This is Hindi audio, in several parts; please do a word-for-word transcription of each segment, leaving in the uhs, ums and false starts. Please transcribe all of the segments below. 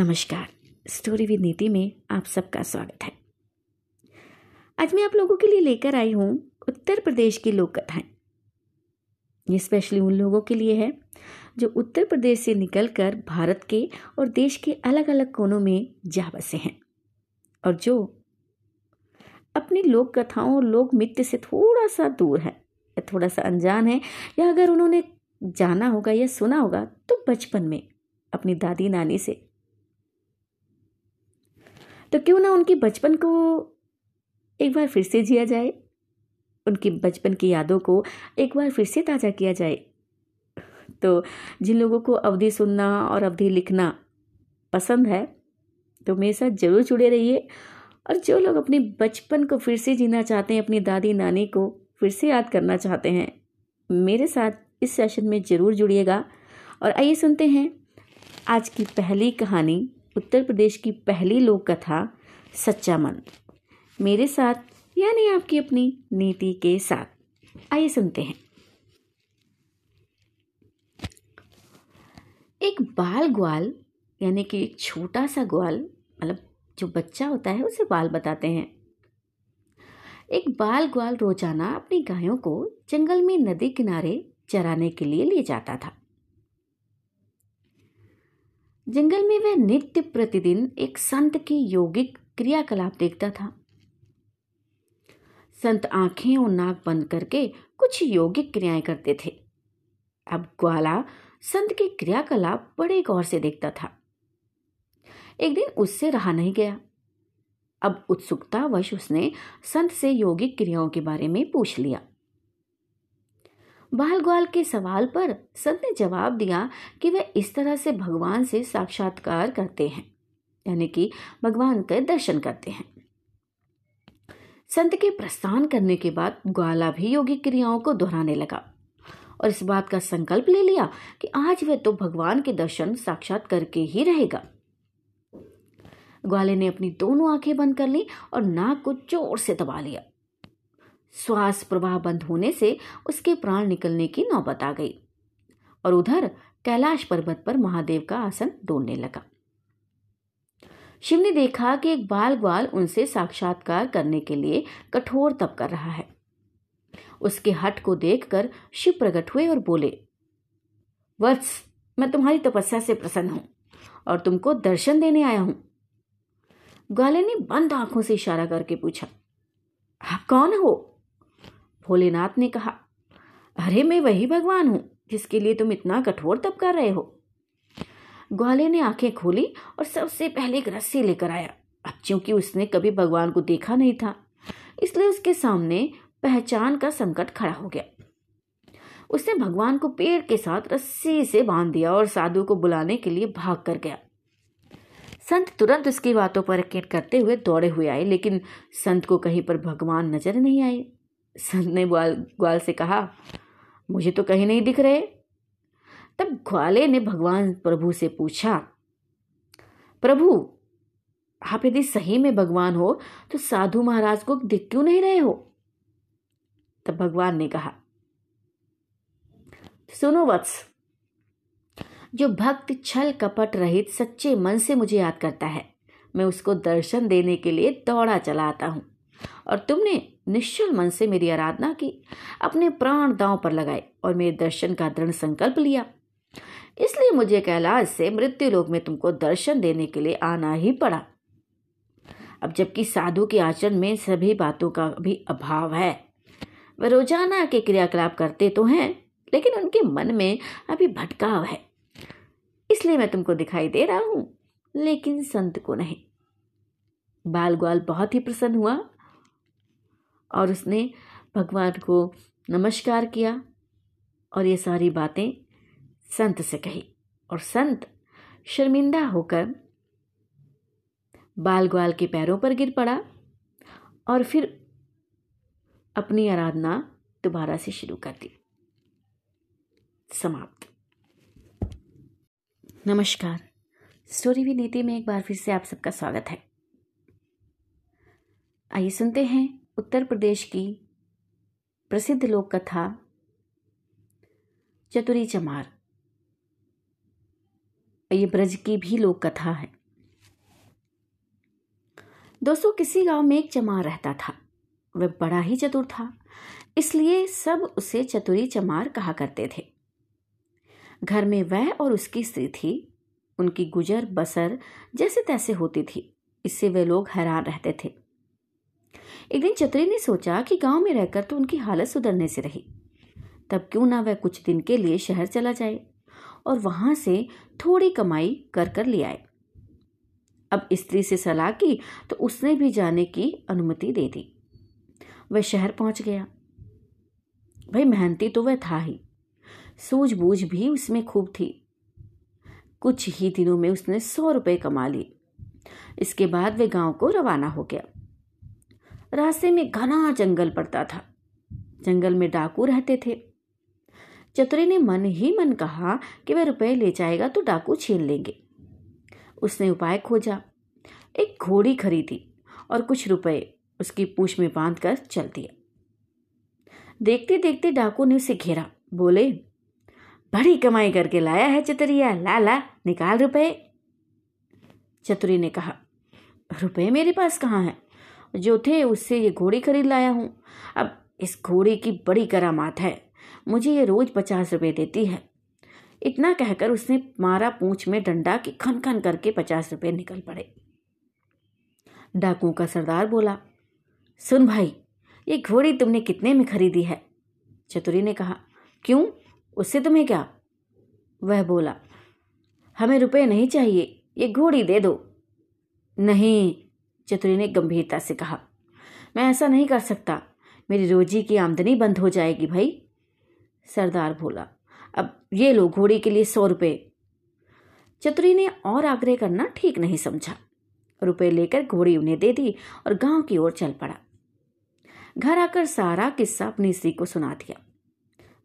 नमस्कार, स्टोरी विद नीति में आप सबका स्वागत है। आज मैं आप लोगों के लिए लेकर आई हूँ उत्तर प्रदेश की लोक कथाएं। ये स्पेशली उन लोगों के लिए है जो उत्तर प्रदेश से निकलकर भारत के और देश के अलग अलग कोनों में जा बसे हैं और जो अपनी लोक कथाओं और लोक मित्र से थोड़ा सा दूर है या थोड़ा सा अनजान है, या अगर उन्होंने जाना होगा या सुना होगा तो बचपन में अपनी दादी नानी से, तो क्यों ना उनके बचपन को एक बार फिर से जिया जाए, उनकी बचपन की यादों को एक बार फिर से ताज़ा किया जाए। तो जिन लोगों को अवधी सुनना और अवधी लिखना पसंद है तो मेरे साथ ज़रूर जुड़े रहिए, और जो लोग अपने बचपन को फिर से जीना चाहते हैं, अपनी दादी नानी को फिर से याद करना चाहते हैं, मेरे साथ इस सेशन में ज़रूर जुड़िएगा। और आइए सुनते हैं आज की पहली कहानी, उत्तर प्रदेश की पहली लोक कथा, सच्चा मन, मेरे साथ यानी आपकी अपनी नीति के साथ। आइए सुनते हैं। एक बाल ग्वाल यानी कि एक छोटा सा ग्वाल, मतलब जो बच्चा होता है उसे बाल बताते हैं। एक बाल ग्वाल रोजाना अपनी गायों को जंगल में नदी किनारे चराने के लिए ले जाता था। जंगल में वह नित्य प्रतिदिन एक संत की योगिक क्रियाकलाप देखता था। संत आंखें और नाक बंद करके कुछ योगिक क्रियाएं करते थे। अब ग्वाला संत के क्रियाकलाप बड़े गौर से देखता था। एक दिन उससे रहा नहीं गया। अब उत्सुकतावश उसने संत से योगिक क्रियाओं के बारे में पूछ लिया। बाल ग्वाल के सवाल पर संत ने जवाब दिया कि वह इस तरह से भगवान से साक्षात्कार करते हैं, यानी कि भगवान के दर्शन करते हैं। संत के प्रस्थान करने के बाद ग्वाला भी योगिक क्रियाओं को दोहराने लगा और इस बात का संकल्प ले लिया कि आज वह तो भगवान के दर्शन साक्षात करके ही रहेगा। ग्वाले ने अपनी दोनों आंखें बंद कर ली और नाक को जोर से दबा लिया। श्वास प्रवाह बंद होने से उसके प्राण निकलने की नौबत आ गई और उधर कैलाश पर्वत पर महादेव का आसन डोलने लगा। शिव ने देखा कि एक बाल ग्वाल उनसे साक्षात्कार करने के लिए कठोर तप कर रहा है। उसके हठ को देखकर शिव प्रकट हुए और बोले, वत्स, मैं तुम्हारी तपस्या से प्रसन्न हूं और तुमको दर्शन देने आया हूं। ग्वाले ने बंद आंखों से इशारा करके पूछा, आप कौन हो? भोलेनाथ ने कहा, अरे मैं वही भगवान हूं जिसके लिए तुम इतना कठोर तप कर रहे हो। ग्वाले ने आंखें खोली और सबसे पहले एक रस्सी लेकर आया। अब क्योंकि उसने कभी भगवान को देखा नहीं था, इसलिए उसके सामने पहचान का संकट खड़ा हो गया। उसने भगवान को पेड़ के साथ रस्सी से बांध दिया और साधु को बुलाने के लिए भाग कर गया। संत तुरंत उसकी बातों पर यकीन करते हुए दौड़े हुए आए, लेकिन संत को कहीं पर भगवान नजर नहीं आए। संत ने ग्वाल ग्वाल से कहा, मुझे तो कहीं नहीं दिख रहे। तब ग्वाले ने भगवान प्रभु से पूछा, प्रभु, आप यदि सही में भगवान हो तो साधु महाराज को दिख क्यों नहीं रहे हो? तब भगवान ने कहा, सुनो वत्स, जो भक्त छल कपट रहित सच्चे मन से मुझे याद करता है, मैं उसको दर्शन देने के लिए दौड़ा चला आता हूँ, और तुमने निश्चल मन से मेरी आराधना की, अपने प्राण दांव पर लगाए और मेरे दर्शन का दृढ़ संकल्प लिया, इसलिए मुझे कैलाश से मृत्यु लोक में तुमको दर्शन देने के लिए आना ही पड़ा। अब जबकि साधु के आचरण में सभी बातों का भी अभाव है, वे रोजाना के क्रियाकलाप करते तो हैं, लेकिन उनके मन में अभी भटकाव है, इसलिए मैं तुमको दिखाई दे रहा हूँ, लेकिन संत को नहीं। बाल ग्वाल बहुत ही प्रसन्न हुआ और उसने भगवान को नमस्कार किया और ये सारी बातें संत से कही, और संत शर्मिंदा होकर बाल ग्वाल के पैरों पर गिर पड़ा और फिर अपनी आराधना दोबारा से शुरू कर दी। समाप्त। नमस्कार, स्टोरी विद नीति में एक बार फिर से आप सबका स्वागत है। आइए सुनते हैं उत्तर प्रदेश की प्रसिद्ध लोक कथा, चतुरी चमार। ये ब्रज की भी लोक कथा है, दोस्तों, किसी गांव में एक चमार रहता था। वह बड़ा ही चतुर था, इसलिए सब उसे चतुरी चमार कहा करते थे। घर में वह और उसकी स्त्री थी। उनकी गुजर बसर जैसे तैसे होती थी, इससे वे लोग हैरान रहते थे। एक दिन चतुरी ने सोचा कि गांव में रहकर तो उनकी हालत सुधरने से रही, तब क्यों ना वह कुछ दिन के लिए शहर चला जाए और वहां से थोड़ी कमाई कर कर ले आए। अब स्त्री से सलाह की तो उसने भी जाने की अनुमति दे दी। वह शहर पहुंच गया। भाई मेहनती तो वह था ही, सूझबूझ भी उसमें खूब थी। कुछ ही दिनों में उसने सौ रुपये कमा लिए। इसके बाद वह गांव को रवाना हो गया। रास्ते में घना जंगल पड़ता था। जंगल में डाकू रहते थे। चतुरी ने मन ही मन कहा कि वह रुपए ले जाएगा तो डाकू छीन लेंगे। उसने उपाय खोजा, एक घोड़ी खरीदी और कुछ रुपए उसकी पूंछ में बांधकर चल दिया। देखते देखते डाकू ने उसे घेरा। बोले, बड़ी कमाई करके लाया है चतुरिया, ला ला निकाल रुपए। चतुरी ने कहा, रुपए मेरे पास कहाँ हैं? जो थे उससे ये घोड़ी खरीद लाया हूँ। अब इस घोड़ी की बड़ी करामात है, मुझे ये रोज पचास रुपये देती है। इतना कहकर उसने मारा पूंछ में डंडा कि खन खन करके पचास रुपये निकल पड़े। डाकुओं का सरदार बोला, सुन भाई, ये घोड़ी तुमने कितने में खरीदी है? चतुरी ने कहा, क्यों, उससे तुम्हें क्या? वह बोला, हमें रुपए नहीं चाहिए, ये घोड़ी दे दो। नहीं, चतुरी ने गंभीरता से कहा, मैं ऐसा नहीं कर सकता, मेरी रोजी की आमदनी बंद हो जाएगी भाई। सरदार बोला, अब ये लो घोड़ी के लिए सौ रुपये। चतुरी ने और आग्रह करना ठीक नहीं समझा। रुपए लेकर घोड़ी उन्हें दे दी और गांव की ओर चल पड़ा। घर आकर सारा किस्सा अपनी स्त्री को सुना दिया।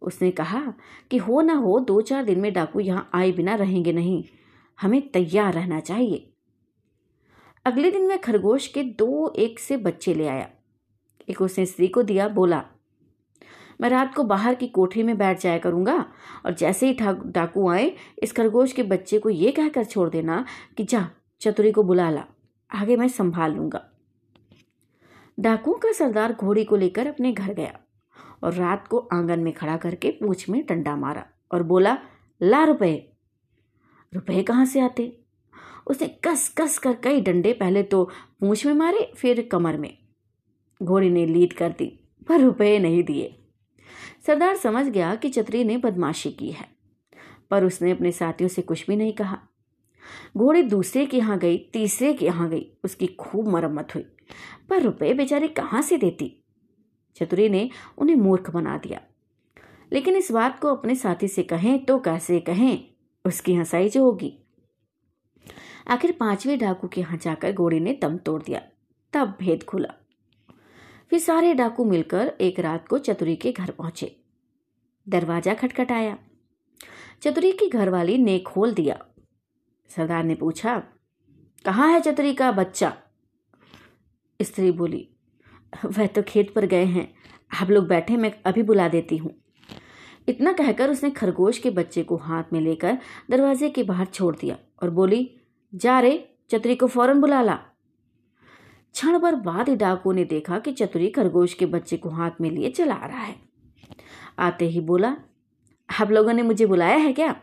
उसने कहा कि हो ना हो दो चार दिन में डाकू यहाँ आए बिना रहेंगे नहीं, हमें तैयार रहना चाहिए। अगले दिन वह खरगोश के दो एक से बच्चे ले आया। एक उसने स्त्री को दिया। बोला, मैं रात को बाहर की कोठरी में बैठ जाया करूँगा और जैसे ही डाकू आए इस खरगोश के बच्चे को ये कहकर छोड़ देना कि जा चतुरी को बुला ला, आगे मैं संभाल लूँगा। डाकुओं का सरदार घोड़ी को लेकर अपने घर गया और रात को आंगन में खड़ा करके पूंछ में डंडा मारा और बोला, ला रुपए। रुपए कहाँ से आते? उसने कस कस कर कई डंडे पहले तो पूंछ में मारे, फिर कमर में। घोड़ी ने लीद कर दी, पर रुपए नहीं दिए। सरदार समझ गया कि चतुरी ने बदमाशी की है, पर उसने अपने साथियों से कुछ भी नहीं कहा। घोड़ी दूसरे के यहाँ गई, तीसरे के यहाँ गई, उसकी खूब मरम्मत हुई, पर रुपए बेचारे कहाँ से देती। चतुरी ने उन्हें मूर्ख बना दिया, लेकिन इस बात को अपने साथी से कहें तो कैसे कहें, उसकी हंसाई जो होगी। आखिर पांचवें डाकू के यहाँ जाकर घोड़ी ने दम तोड़ दिया, तब भेद खुला। फिर सारे डाकू मिलकर एक रात को चतुरी के घर पहुंचे। दरवाजा खटखटाया। चतुरी की घरवाली ने खोल दिया। सरदार ने पूछा, कहाँ है चतुरी का बच्चा? स्त्री बोली, वह तो खेत पर गए हैं, आप लोग बैठे, मैं अभी बुला देती हूँ। इतना कहकर उसने खरगोश के बच्चे को हाथ में लेकर दरवाजे के बाहर छोड़ दिया और बोली, जा रे, चतुरी को फौरन बुला ला। क्षण भर बाद ही डाकू ने देखा कि चतुरी खरगोश के बच्चे को हाथ में लिए चला रहा है। आते ही बोला, आप लोगों ने मुझे बुलाया है क्या?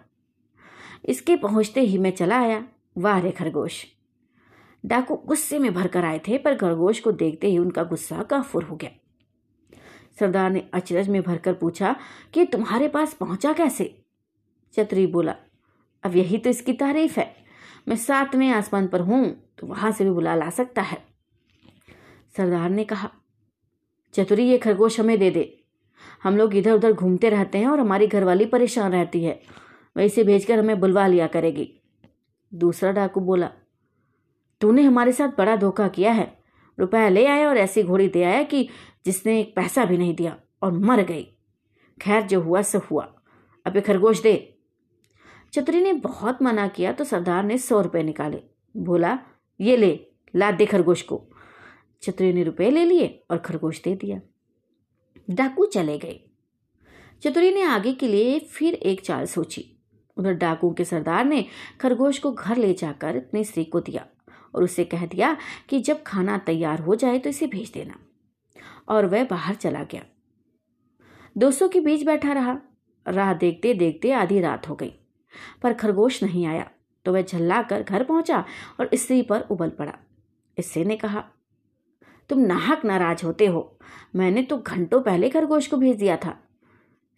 इसके पहुंचते ही मैं चला आया। वाह रे खरगोश! डाकू गुस्से में भरकर आए थे, पर खरगोश को देखते ही उनका गुस्सा काफुर हो गया। सरदार ने अचरज में भरकर पूछा कि तुम्हारे पास पहुंचा कैसे? चतुरी बोला, अब यही तो इसकी तारीफ है, मैं सातवें आसमान पर हूं तो वहां से भी बुला ला सकता है। सरदार ने कहा, चतुरी ये खरगोश हमें दे दे, हम लोग इधर उधर घूमते रहते हैं और हमारी घरवाली परेशान रहती है, वह इसे भेजकर हमें बुलवा लिया करेगी। दूसरा डाकू बोला, तूने हमारे साथ बड़ा धोखा किया है, रुपया ले आया और ऐसी घोड़ी दे आया कि जिसने एक पैसा भी नहीं दिया और मर गई। खैर जो हुआ सो हुआ, अब ये खरगोश दे। चतुरी ने बहुत मना किया तो सरदार ने सौ रुपये निकाले। बोला, ये ले, लाद दे खरगोश को। चतुरी ने रुपए ले लिए और खरगोश दे दिया। डाकू चले गए। चतुरी ने आगे के लिए फिर एक चाल सोची। उधर डाकुओं के सरदार ने खरगोश को घर ले जाकर अपनी स्त्री को दिया और उसे कह दिया कि जब खाना तैयार हो जाए तो इसे भेज देना, और वह बाहर चला गया। दोस्तों के बीच बैठा रहा। राह देखते देखते आधी रात हो गई, पर खरगोश नहीं आया, तो वह झल्ला कर घर पहुंचा और स्त्री पर उबल पड़ा। स्त्री ने कहा, तुम नाहक नाराज होते हो, मैंने तो घंटों पहले खरगोश को भेज दिया था।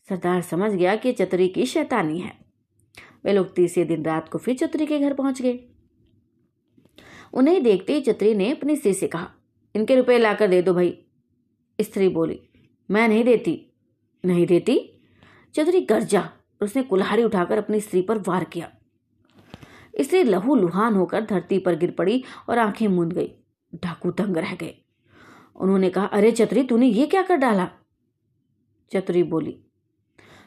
सरदार समझ गया कि चतुरी की शैतानी है। वे लोग तीसरे दिन रात को फिर चतुरी के घर पहुंच गए। उन्हें देखते ही चतुरी ने अपनी स्त्री से कहा, इनके रुपए लाकर दे दो भाई। स्त्री बोली, मैं नहीं देती। नहीं देती? चतुरी गर्जा। उसने कुल्हाड़ी उठाकर अपनी स्त्री पर वार किया। स्त्री लहू लुहान होकर धरती पर गिर पड़ी और आंखें मूंद गई। डाकू दंग रह गए। उन्होंने कहा, अरे चतुरी, तूने ये क्या कर डाला? चतुरी बोली,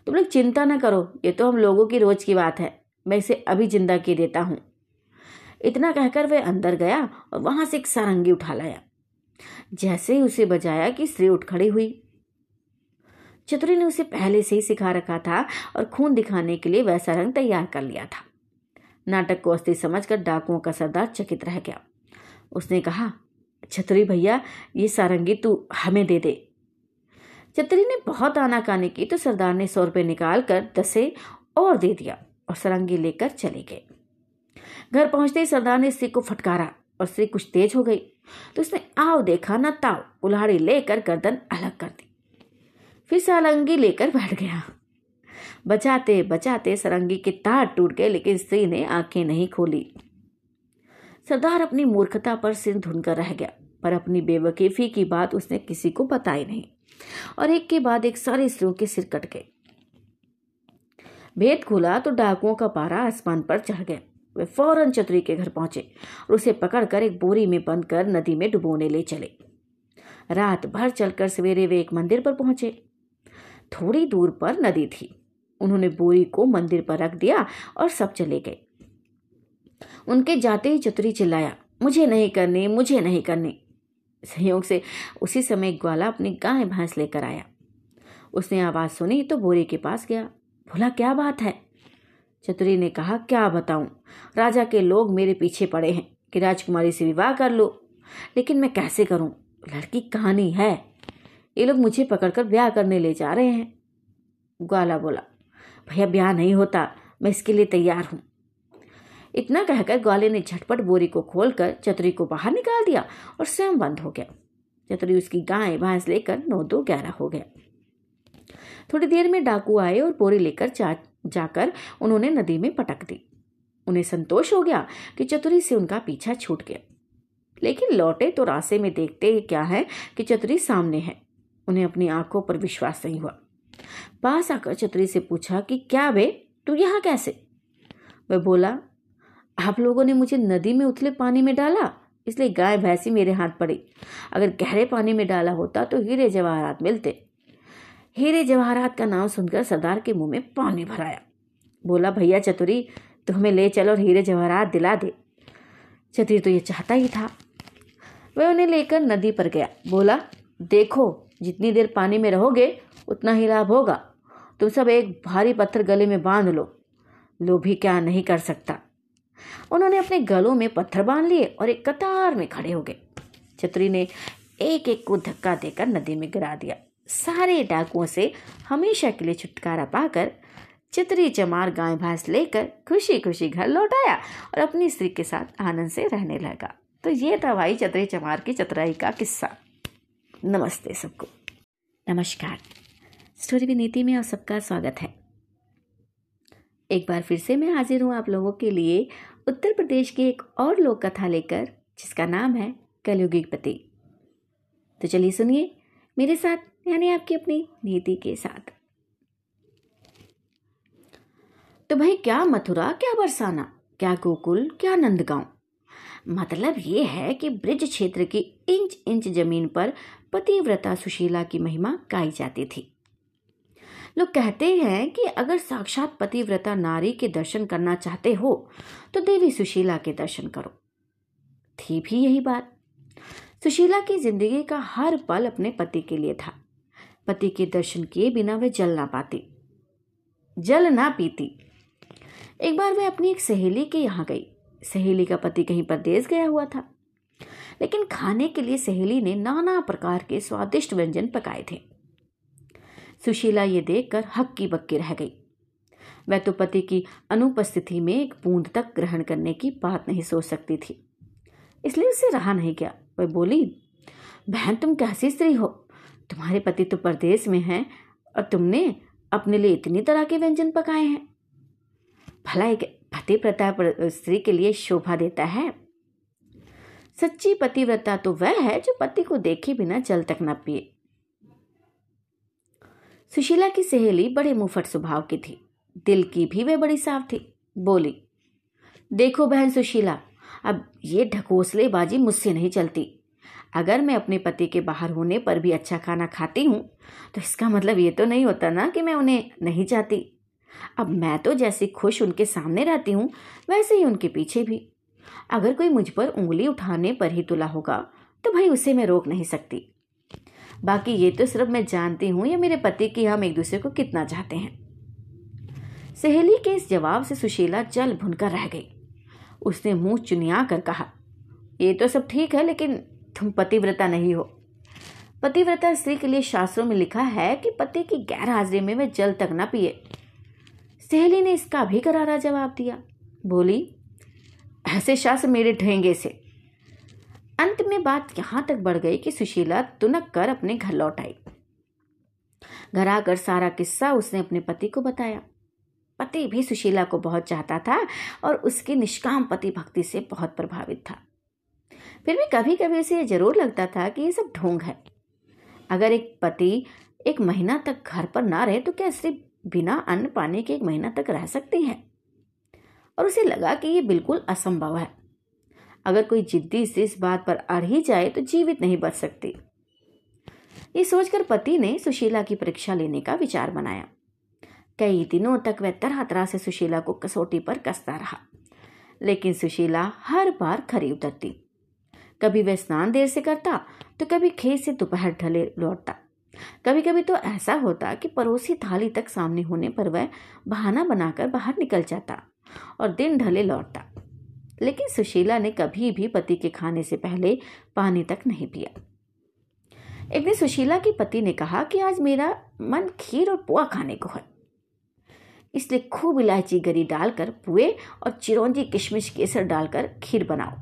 तुम लोग चिंता ना करो, ये तो हम लोगों की रोज की बात है, मैं इसे अभी जिंदा किए देता हूँ। इतना कहकर वह अंदर गया और वहां से एक सारंगी उठा लाया। जैसे ही उसे बजाया कि स्त्री उठ खड़ी हुई। चतुरी ने उसे पहले से ही सिखा रखा था और खून दिखाने के लिए वह सारंग तैयार कर लिया था। नाटक को अस्थि समझकर डाकुओं का सरदार चकित रह गया। उसने कहा, चतुरी भैया, ये सारंगी तू हमें दे दे। चतुरी ने बहुत आनाकानी की तो सरदार ने सौ रुपये निकाल कर दसे और दे दिया और सारंगी लेकर चले गए। घर पहुंचते ही सरदार ने स्त्री को फटकारा और स्त्री कुछ तेज हो गई, तो उसने आओ देखा ना ताओ, कुल्हाड़ी लेकर गर्दन अलग कर दी। फिर सारंगी लेकर बैठ गया। बचाते बचाते सारंगी के तार टूट गए, लेकिन स्त्री ने आंखें नहीं खोली। सरदार अपनी मूर्खता पर सिर धुनकर रह गया, पर अपनी बेवकूफ़ी की बात उसने किसी को बताई नहीं, और एक के बाद एक सारी स्त्रियों के सिर कट गए। भेद खुला तो डाकुओं का पारा आसमान पर चढ़ गया। वे फौरन चतुरी के घर पहुंचे और उसे पकड़कर एक बोरी में बंद कर नदी में डुबोने ले चले। रात भर चलकर सवेरे वे एक मंदिर पर पहुंचे। थोड़ी दूर पर नदी थी। उन्होंने बोरी को मंदिर पर रख दिया और सब चले गए। उनके जाते ही चतुरी चिल्लाया, मुझे नहीं करनी, मुझे नहीं करनी। संयोग से उसी समय ग्वाला अपनी गाय भैंस लेकर आया। उसने आवाज़ सुनी तो बोरी के पास गया, बोला, क्या बात है? चतुरी ने कहा, क्या बताऊं, राजा के लोग मेरे पीछे पड़े हैं कि राजकुमारी से विवाह कर लो, लेकिन मैं कैसे करूं? लड़की कहानी है, ये लोग मुझे पकड़कर ब्याह करने ले जा रहे हैं। ग्वाला बोला, भैया ब्याह नहीं होता, मैं इसके लिए तैयार हूँ। इतना कहकर ग्वाले ने झटपट बोरी को खोलकर चतुरी को बाहर निकाल दिया और स्वयं बंद हो गया। चतुरी उसकी गाय भैंस लेकर नौ दो ग्यारह हो गया। थोड़ी देर में डाकू आए और बोरी लेकर जा, जाकर उन्होंने नदी में पटक दी। उन्हें संतोष हो गया कि चतुरी से उनका पीछा छूट गया, लेकिन लौटे तो रास्ते में देखते ही क्या है कि चतुरी सामने है। उन्हें अपनी आंखों पर विश्वास नहीं हुआ। पास आकर चतुरी से पूछा कि क्या बे, तू यहाँ कैसे? वह बोला, आप लोगों ने मुझे नदी में उथले पानी में डाला, इसलिए गाय भैंसी मेरे हाथ पड़ी। अगर गहरे पानी में डाला होता तो हीरे जवाहरात मिलते। हीरे जवाहरात का नाम सुनकर सरदार के मुंह में पानी भराया। बोला, भैया चतुरी, तुम्हें ले चलो और हीरे जवाहरात दिला दे। चतुरी तो ये चाहता ही था। वह उन्हें लेकर नदी पर गया। बोला, देखो, जितनी देर पानी में रहोगे उतना ही लाभ होगा। तुम सब एक भारी पत्थर गले में बांध लो। लोभी क्या नहीं कर सकता। उन्होंने अपने गलों में पत्थर बांध लिए और एक कतार में खड़े हो गए। चतुरी ने एक एक को धक्का देकर नदी में गिरा दिया। सारे डाकुओं से हमेशा के लिए छुटकारा पाकर चतुरी चमार गाय भैंस लेकर खुशी खुशी घर लौट आया और अपनी स्त्री के साथ आनंद से रहने लगा। तो ये था भाई चतुरी चमार की चतुराई का किस्सा। नमस्ते सबको, नमस्कार। स्टोरी भी नीति में आप सबका स्वागत है। एक बार फिर से मैं हाजिर हूँ आप लोगों के लिए उत्तर प्रदेश की एक और लोक कथा लेकर, जिसका नाम है कलयुगी पति। तो चलिए सुनिए मेरे साथ, यानी आपकी अपनी नीति के साथ। तो भाई क्या मथुरा, क्या बरसाना, क्या गोकुल, क्या नंदगांव, मतलब ये है कि ब्रिज क्षेत्र की इंच इंच जमीन पर पतिव्रता सुशीला की महिमा गाई जाती थी। लोग कहते हैं कि अगर साक्षात पतिव्रता नारी के दर्शन करना चाहते हो तो देवी सुशीला के दर्शन करो। थी भी यही बात। सुशीला की जिंदगी का हर पल अपने पति के लिए था। पति के दर्शन किए बिना वह जल ना पाती, जल ना पीती। एक बार वह अपनी एक सहेली के यहाँ गई। सहेली का पति कहीं परदेश गया हुआ था, लेकिन खाने के लिए सहेली ने नाना प्रकार के स्वादिष्ट व्यंजन पकाए थे। सुशीला ये देखकर हक्की बक्की रह गई। वह तो पति की अनुपस्थिति में एक बूंद तक ग्रहण करने की बात नहीं सोच सकती थी, इसलिए उसे रहा नहीं गया। वह बोली, बहन तुम कैसी स्त्री हो, तुम्हारे पति तो परदेश में हैं और तुमने अपने लिए इतनी तरह के व्यंजन पकाए हैं। भला एक पतिव्रता स्त्री के लिए शोभा देता है। सच्ची पतिव्रता तो वह है जो पति को देखे बिना जल तक न पिए। सुशीला की सहेली बड़े मुंहफट स्वभाव की थी, दिल की भी वह बड़ी साफ थी। बोली, देखो बहन सुशीला, अब ये ढकोसलेबाजी मुझसे नहीं चलती। अगर मैं अपने पति के बाहर होने पर भी अच्छा खाना खाती हूँ तो इसका मतलब ये तो नहीं होता ना कि मैं उन्हें नहीं चाहती। अब मैं तो जैसे खुश उनके सामने रहती हूँ वैसे ही उनके पीछे भी। अगर कोई मुझ पर उंगली उठाने पर ही तुला होगा तो भाई उसे मैं रोक नहीं सकती। बाकी ये तो सिर्फ मैं जानती हूँ या मेरे पति की हम एक दूसरे को कितना चाहते हैं। सहेली के इस जवाब से सुशीला जल भुनकर रह गई। उसने मुंह चुनिया कर कहा, ये तो सब ठीक है लेकिन तुम पतिव्रता नहीं हो। पतिव्रता स्त्री के लिए शास्त्रों में लिखा है कि पति की गैरहाजिरी में वह जल तक न पिए। सहेली ने इसका भी करारा जवाब दिया। बोली, ऐसे शास्त्र मेरे ढेंगे से। अंत में बात यहाँ तक बढ़ गई कि सुशीला तुनक कर अपने घर लौट आई। घर आकर सारा किस्सा उसने अपने पति को बताया। पति भी सुशीला को बहुत चाहता था और उसकी निष्काम पति भक्ति से बहुत प्रभावित था। फिर भी कभी कभी उसे यह जरूर लगता था कि ये सब ढोंग है। अगर एक पति एक महीना तक घर पर ना रहे तो क्या स्त्री बिना अन्न पाने के एक महीना तक रह सकती है? और उसे लगा कि ये बिल्कुल असंभव है। अगर कोई जिद्दी से इस बात पर अड़ ही जाए तो जीवित नहीं बच सकती। ये सोचकर पति ने सुशीला की परीक्षा लेने का विचार बनाया। कई दिनों तक वह तरह तरह से सुशीला को कसौटी पर कसता रहा, लेकिन सुशीला हर बार खरी उतरती। कभी वह स्नान देर से करता तो कभी खेत से दोपहर ढले लौटता। कभी कभी तो ऐसा होता कि परोसी थाली तक सामने होने पर वह बहाना बनाकर बाहर निकल जाता और दिन ढले लौटता। लेकिन सुशीला ने कभी भी पति के खाने से पहले पानी तक नहीं पिया। एक दिन सुशीला के पति ने कहा कि आज मेरा मन खीर और पोहा खाने को है, इसलिए खूब इलायची गरी डालकर पुए और चिरौंजी किशमिश केसर डालकर खीर बनाओ।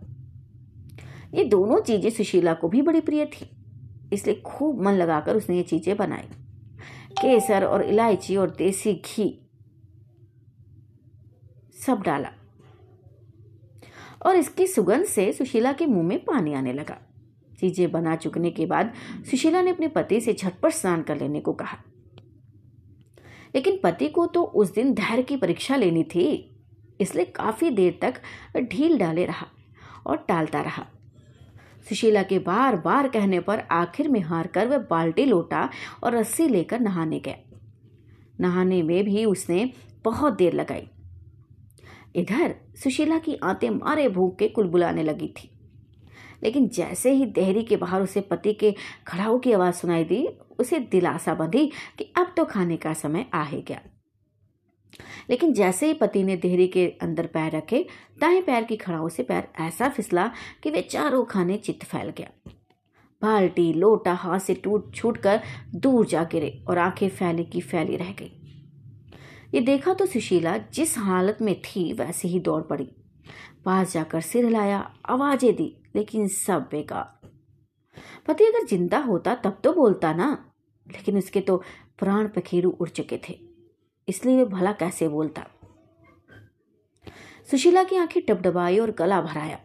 ये दोनों चीज़ें सुशीला को भी बड़ी प्रिय थी, इसलिए खूब मन लगाकर उसने ये चीज़ें बनाई। केसर और इलायची और देसी घी सब डाला और इसकी सुगंध से सुशीला के मुंह में पानी आने लगा। चीज़ें बना चुकने के बाद सुशीला ने अपने पति से झटपट स्नान कर लेने को कहा, लेकिन पति को तो उस दिन धैर्य की परीक्षा लेनी थी, इसलिए काफ़ी देर तक ढील डाले रहा और टालता रहा। सुशीला के बार बार कहने पर आखिर में हार कर वह बाल्टी लोटा और रस्सी लेकर नहाने गया। नहाने में भी उसने बहुत देर लगाई। इधर सुशीला की आंतें मारे भूख के कुलबुलाने लगी थी, लेकिन जैसे ही देहरी के बाहर उसे पति के खड़ाऊ की आवाज़ सुनाई दी उसे दिलासा बंधी कि अब तो खाने का समय आ ही गया। लेकिन जैसे ही पति ने देहरी के अंदर पैर रखे, दाएं पैर की खड़ाऊ से पैर ऐसा फिसला कि वे चारों खाने चित्त फैल गया। बाल्टी लोटा हाथ से टूट छूट कर दूर जा गिरे और आंखें फैली की फैली रह गई। ये देखा तो सुशीला जिस हालत में थी वैसे ही दौड़ पड़ी। पास जाकर सिर हिलाया, आवाजें दी, लेकिन सब बेकार। पति अगर जिंदा होता तब तो बोलता ना, लेकिन उसके तो प्राण पखेरु उड़ चुके थे, इसलिए वे भला कैसे बोलता। सुशीला की आंखें डबडबाई और गला भराया।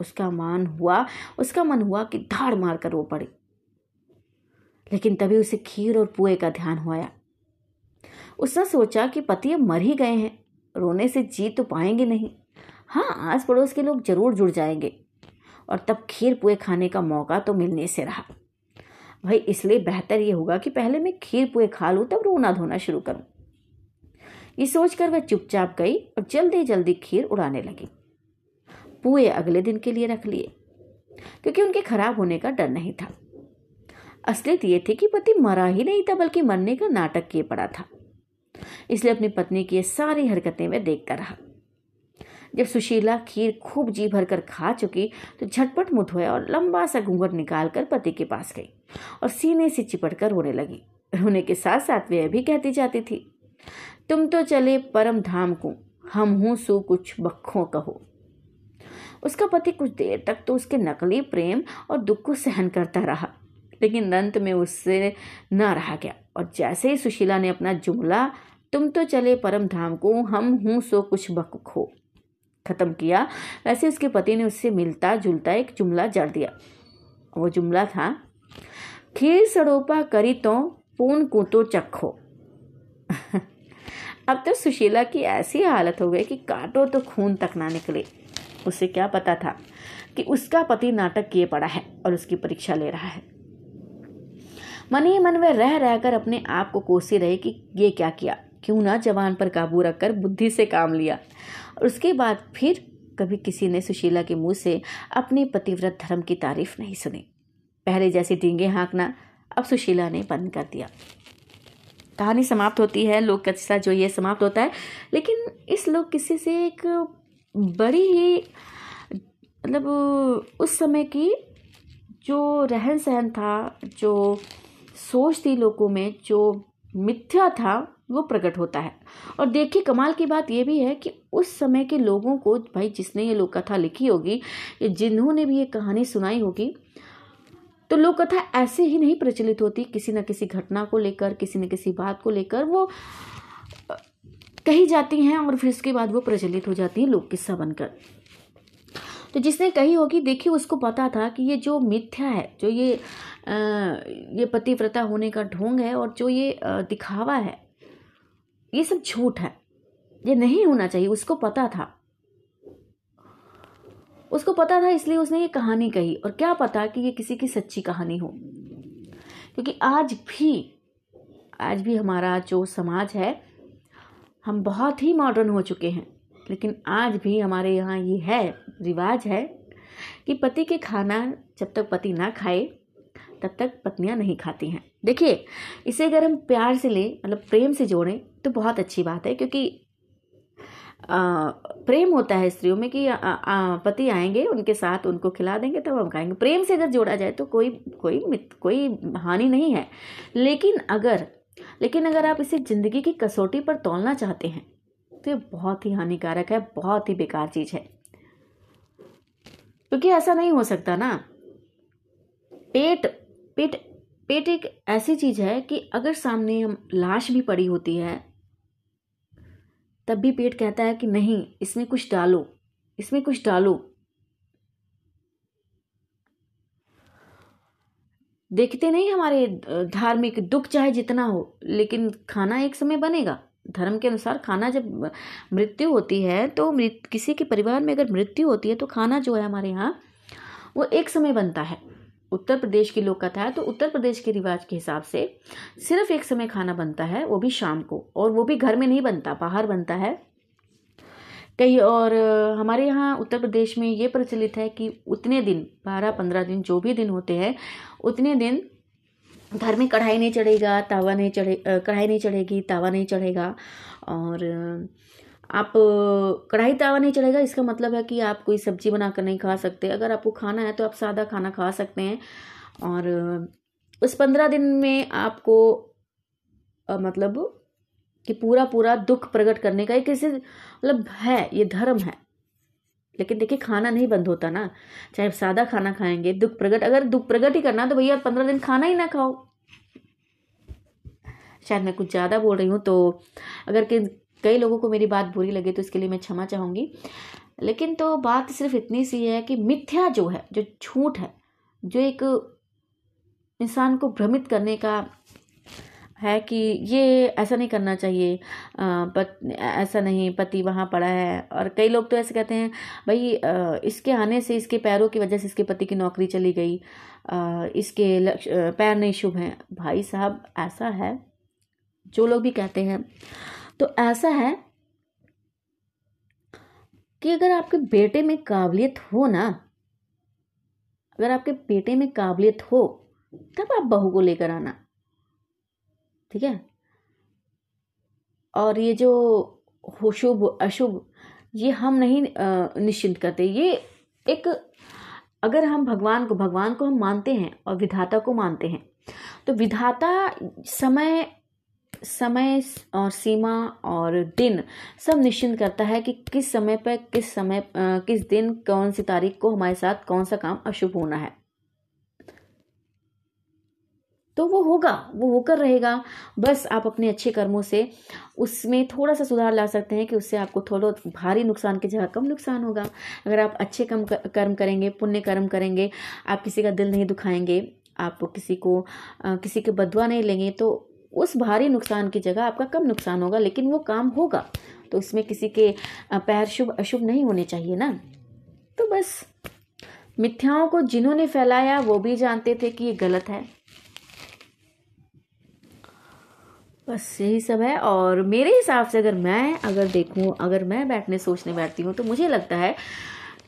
उसका मान हुआ उसका मन हुआ कि धाड़ मारकर रो पड़ी, लेकिन तभी उसे खीर और पुए का ध्यान हुआ। उसने सोचा कि पति अब मर ही गए हैं, रोने से जी तो पाएंगे नहीं। हाँ, आस पड़ोस के लोग जरूर जुड़ जाएंगे और तब खीर पुए खाने का मौका तो मिलने से रहा। भाई इसलिए बेहतर ये होगा कि पहले मैं खीर पुए खा लूँ तब रोना धोना शुरू करूँ। ये सोचकर वह चुपचाप गई और जल्दी जल्दी खीर उड़ाने लगी। पुए अगले दिन के लिए रख लिए क्योंकि उनके खराब होने का डर नहीं था। असलियत ये थी कि पति मरा ही नहीं था बल्कि मरने का नाटक किए पड़ा था, इसलिए अपनी पत्नी की ये सारी हरकतें वह देखता रहा। जब सुशीला खीर खूब जी भर कर खा चुकी तो झटपट मुँह धोया और लंबा सा घूंघट निकाल कर पति के पास गई और सीने से चिपट कर रोने लगी। रोने के साथ साथ वह भी कहती जाती थी, तुम तो चले परम धाम को, हम हूँ सो कुछ बखों कहो। उसका पति कुछ देर तक तो उसके नकली प्रेम और दुख को सहन करता रहा, लेकिन अंत में उससे ना रहा गया और जैसे ही सुशीला ने अपना जुमला तुम तो चले परम धाम को, हम हूँ सो कुछ बखो खत्म किया, वैसे उसके पति ने उससे मिलता जुलता एक जुमला जड़ दिया। वो जुमला था, खीर सड़ोपा करी तो पून को तो चखो। अब तो सुशीला की ऐसी हालत हो गई कि काटो तो खून तक ना निकले। उसे क्या पता था कि उसका पति नाटक किए पड़ा है और उसकी परीक्षा ले रहा है। मन ही मन में रह रहकर अपने आप को कोसी रहे कि ये क्या किया, क्यों ना जवान पर काबू रखकर बुद्धि से काम लिया। और उसके बाद फिर कभी किसी ने सुशीला के मुंह से अपने पतिव्रत धर्म की तारीफ नहीं सुनी। पहले जैसे डींगे हाँकना अब सुशीला ने बंद कर दिया। कहानी समाप्त होती है, लोक कथा जो ये समाप्त होता है, लेकिन इस लोक किस्से से एक बड़ी ही मतलब उस समय की जो रहन सहन था, जो सोच थी लोगों में, जो मिथ्या था वो प्रकट होता है। और देखिए कमाल की बात ये भी है कि उस समय के लोगों को भाई जिसने ये लोक कथा लिखी होगी, जिन्होंने भी ये कहानी सुनाई होगी, तो लोक कथा ऐसे ही नहीं प्रचलित होती। किसी न किसी घटना को लेकर, किसी न किसी बात को लेकर वो कही जाती हैं और फिर उसके बाद वो प्रचलित हो जाती हैं लोक किस्सा बनकर। तो जिसने कही होगी देखिए उसको पता था कि ये जो मिथ्या है, जो ये आ, ये पतिव्रता होने का ढोंग है और जो ये आ, दिखावा है, ये सब झूठ है, ये नहीं होना चाहिए। उसको पता था, उसको पता था, इसलिए उसने ये कहानी कही। और क्या पता कि ये किसी की सच्ची कहानी हो, क्योंकि आज भी आज भी हमारा जो समाज है, हम बहुत ही मॉडर्न हो चुके हैं, लेकिन आज भी हमारे यहाँ ये है, रिवाज है कि पति के खाना जब तक पति ना खाए तब तक पत्नियाँ नहीं खाती हैं। देखिए इसे अगर हम प्यार से लें, मतलब प्रेम से जोड़ें तो बहुत अच्छी बात है, क्योंकि आ, प्रेम होता है स्त्रियों में कि पति आएंगे, उनके साथ उनको खिला देंगे तब हम खाएंगे। प्रेम से अगर जोड़ा जाए तो कोई कोई कोई हानि नहीं है। लेकिन अगर लेकिन अगर आप इसे ज़िंदगी की कसौटी पर तोलना चाहते हैं तो ये बहुत ही हानिकारक है, बहुत ही बेकार चीज़ है, क्योंकि ऐसा नहीं हो सकता ना। पेट पेट पेट एक ऐसी चीज़ है कि अगर सामने हम लाश भी पड़ी होती है तब भी पेट कहता है कि नहीं, इसमें कुछ डालो, इसमें कुछ डालो। देखते नहीं हमारे धार्मिक, दुख चाहे जितना हो लेकिन खाना एक समय बनेगा। धर्म के अनुसार खाना, जब मृत्यु होती है तो मृत किसी के परिवार में अगर मृत्यु होती है तो खाना जो है हमारे यहाँ वो एक समय बनता है। उत्तर प्रदेश की लोक कथा है तो उत्तर प्रदेश के रिवाज के हिसाब से सिर्फ एक समय खाना बनता है, वो भी शाम को, और वो भी घर में नहीं बनता, बाहर बनता है कहीं। और हमारे यहाँ उत्तर प्रदेश में ये प्रचलित है कि उतने दिन, बारह पंद्रह दिन जो भी दिन होते हैं, उतने दिन घर में कढ़ाई नहीं चढ़ेगा, तावा नहीं चढ़े कढ़ाई नहीं चढ़ेगी, तावा नहीं चढ़ेगा। और आप कढ़ाई तावा नहीं चढ़ेगा इसका मतलब है कि आप कोई सब्जी बनाकर नहीं खा सकते। अगर आपको खाना है तो आप सादा खाना खा सकते हैं। और उस पंद्रह दिन में आपको मतलब कि पूरा पूरा दुख प्रकट करने का एक ऐसे मतलब है, ये धर्म है। लेकिन देखिए खाना नहीं बंद होता ना, चाहे आप सादा खाना खाएंगे, दुख प्रकट, अगर दुख प्रकट ही करना तो भैया पंद्रह दिन खाना ही ना खाओ। शायद मैं कुछ ज़्यादा बोल रही हूँ, तो अगर कि कई लोगों को मेरी बात बुरी लगे तो इसके लिए मैं क्षमा चाहूँगी। लेकिन तो बात सिर्फ इतनी सी है कि मिथ्या जो है, जो झूठ है, जो एक इंसान को भ्रमित करने का है कि ये ऐसा नहीं करना चाहिए, पत, ऐसा नहीं, पति वहाँ पड़ा है। और कई लोग तो ऐसे कहते हैं भाई इसके आने से, इसके पैरों की वजह से इसके पति की नौकरी चली गई, इसके लक्ष्य पैर नहीं शुभ हैं। भाई साहब ऐसा है, जो लोग भी कहते हैं तो ऐसा है कि अगर आपके बेटे में काबिलियत हो ना, अगर आपके बेटे में काबिलियत हो तब आप बहू को लेकर आना, ठीक है। और ये जो शुभ अशुभ ये हम नहीं निश्चिंत करते। ये एक, अगर हम भगवान को भगवान को हम मानते हैं और विधाता को मानते हैं, तो विधाता समय समय और सीमा और दिन सब निश्चित करता है कि किस समय पर किस समय किस दिन कौन सी तारीख को हमारे साथ कौन सा काम अशुभ होना है, तो वो होगा, वो होकर रहेगा। बस आप अपने अच्छे कर्मों से उसमें थोड़ा सा सुधार ला सकते हैं कि उससे आपको थोड़ा भारी नुकसान की जगह कम नुकसान होगा। अगर आप अच्छे कम कर्म करेंगे, पुण्य कर्म करेंगे, आप किसी का दिल नहीं दुखाएंगे, आप किसी को किसी के बददुआ नहीं लेंगे, तो उस भारी नुकसान की जगह आपका कम नुकसान होगा, लेकिन वो काम होगा। तो उसमें किसी के पैर शुभ अशुभ नहीं होने चाहिए ना। तो बस मिथ्याओं को जिन्होंने फैलाया वो भी जानते थे कि ये गलत है। बस यही सब है। और मेरे हिसाब से अगर मैं अगर देखूं अगर मैं बैठने सोचने बैठती हूँ, तो मुझे लगता है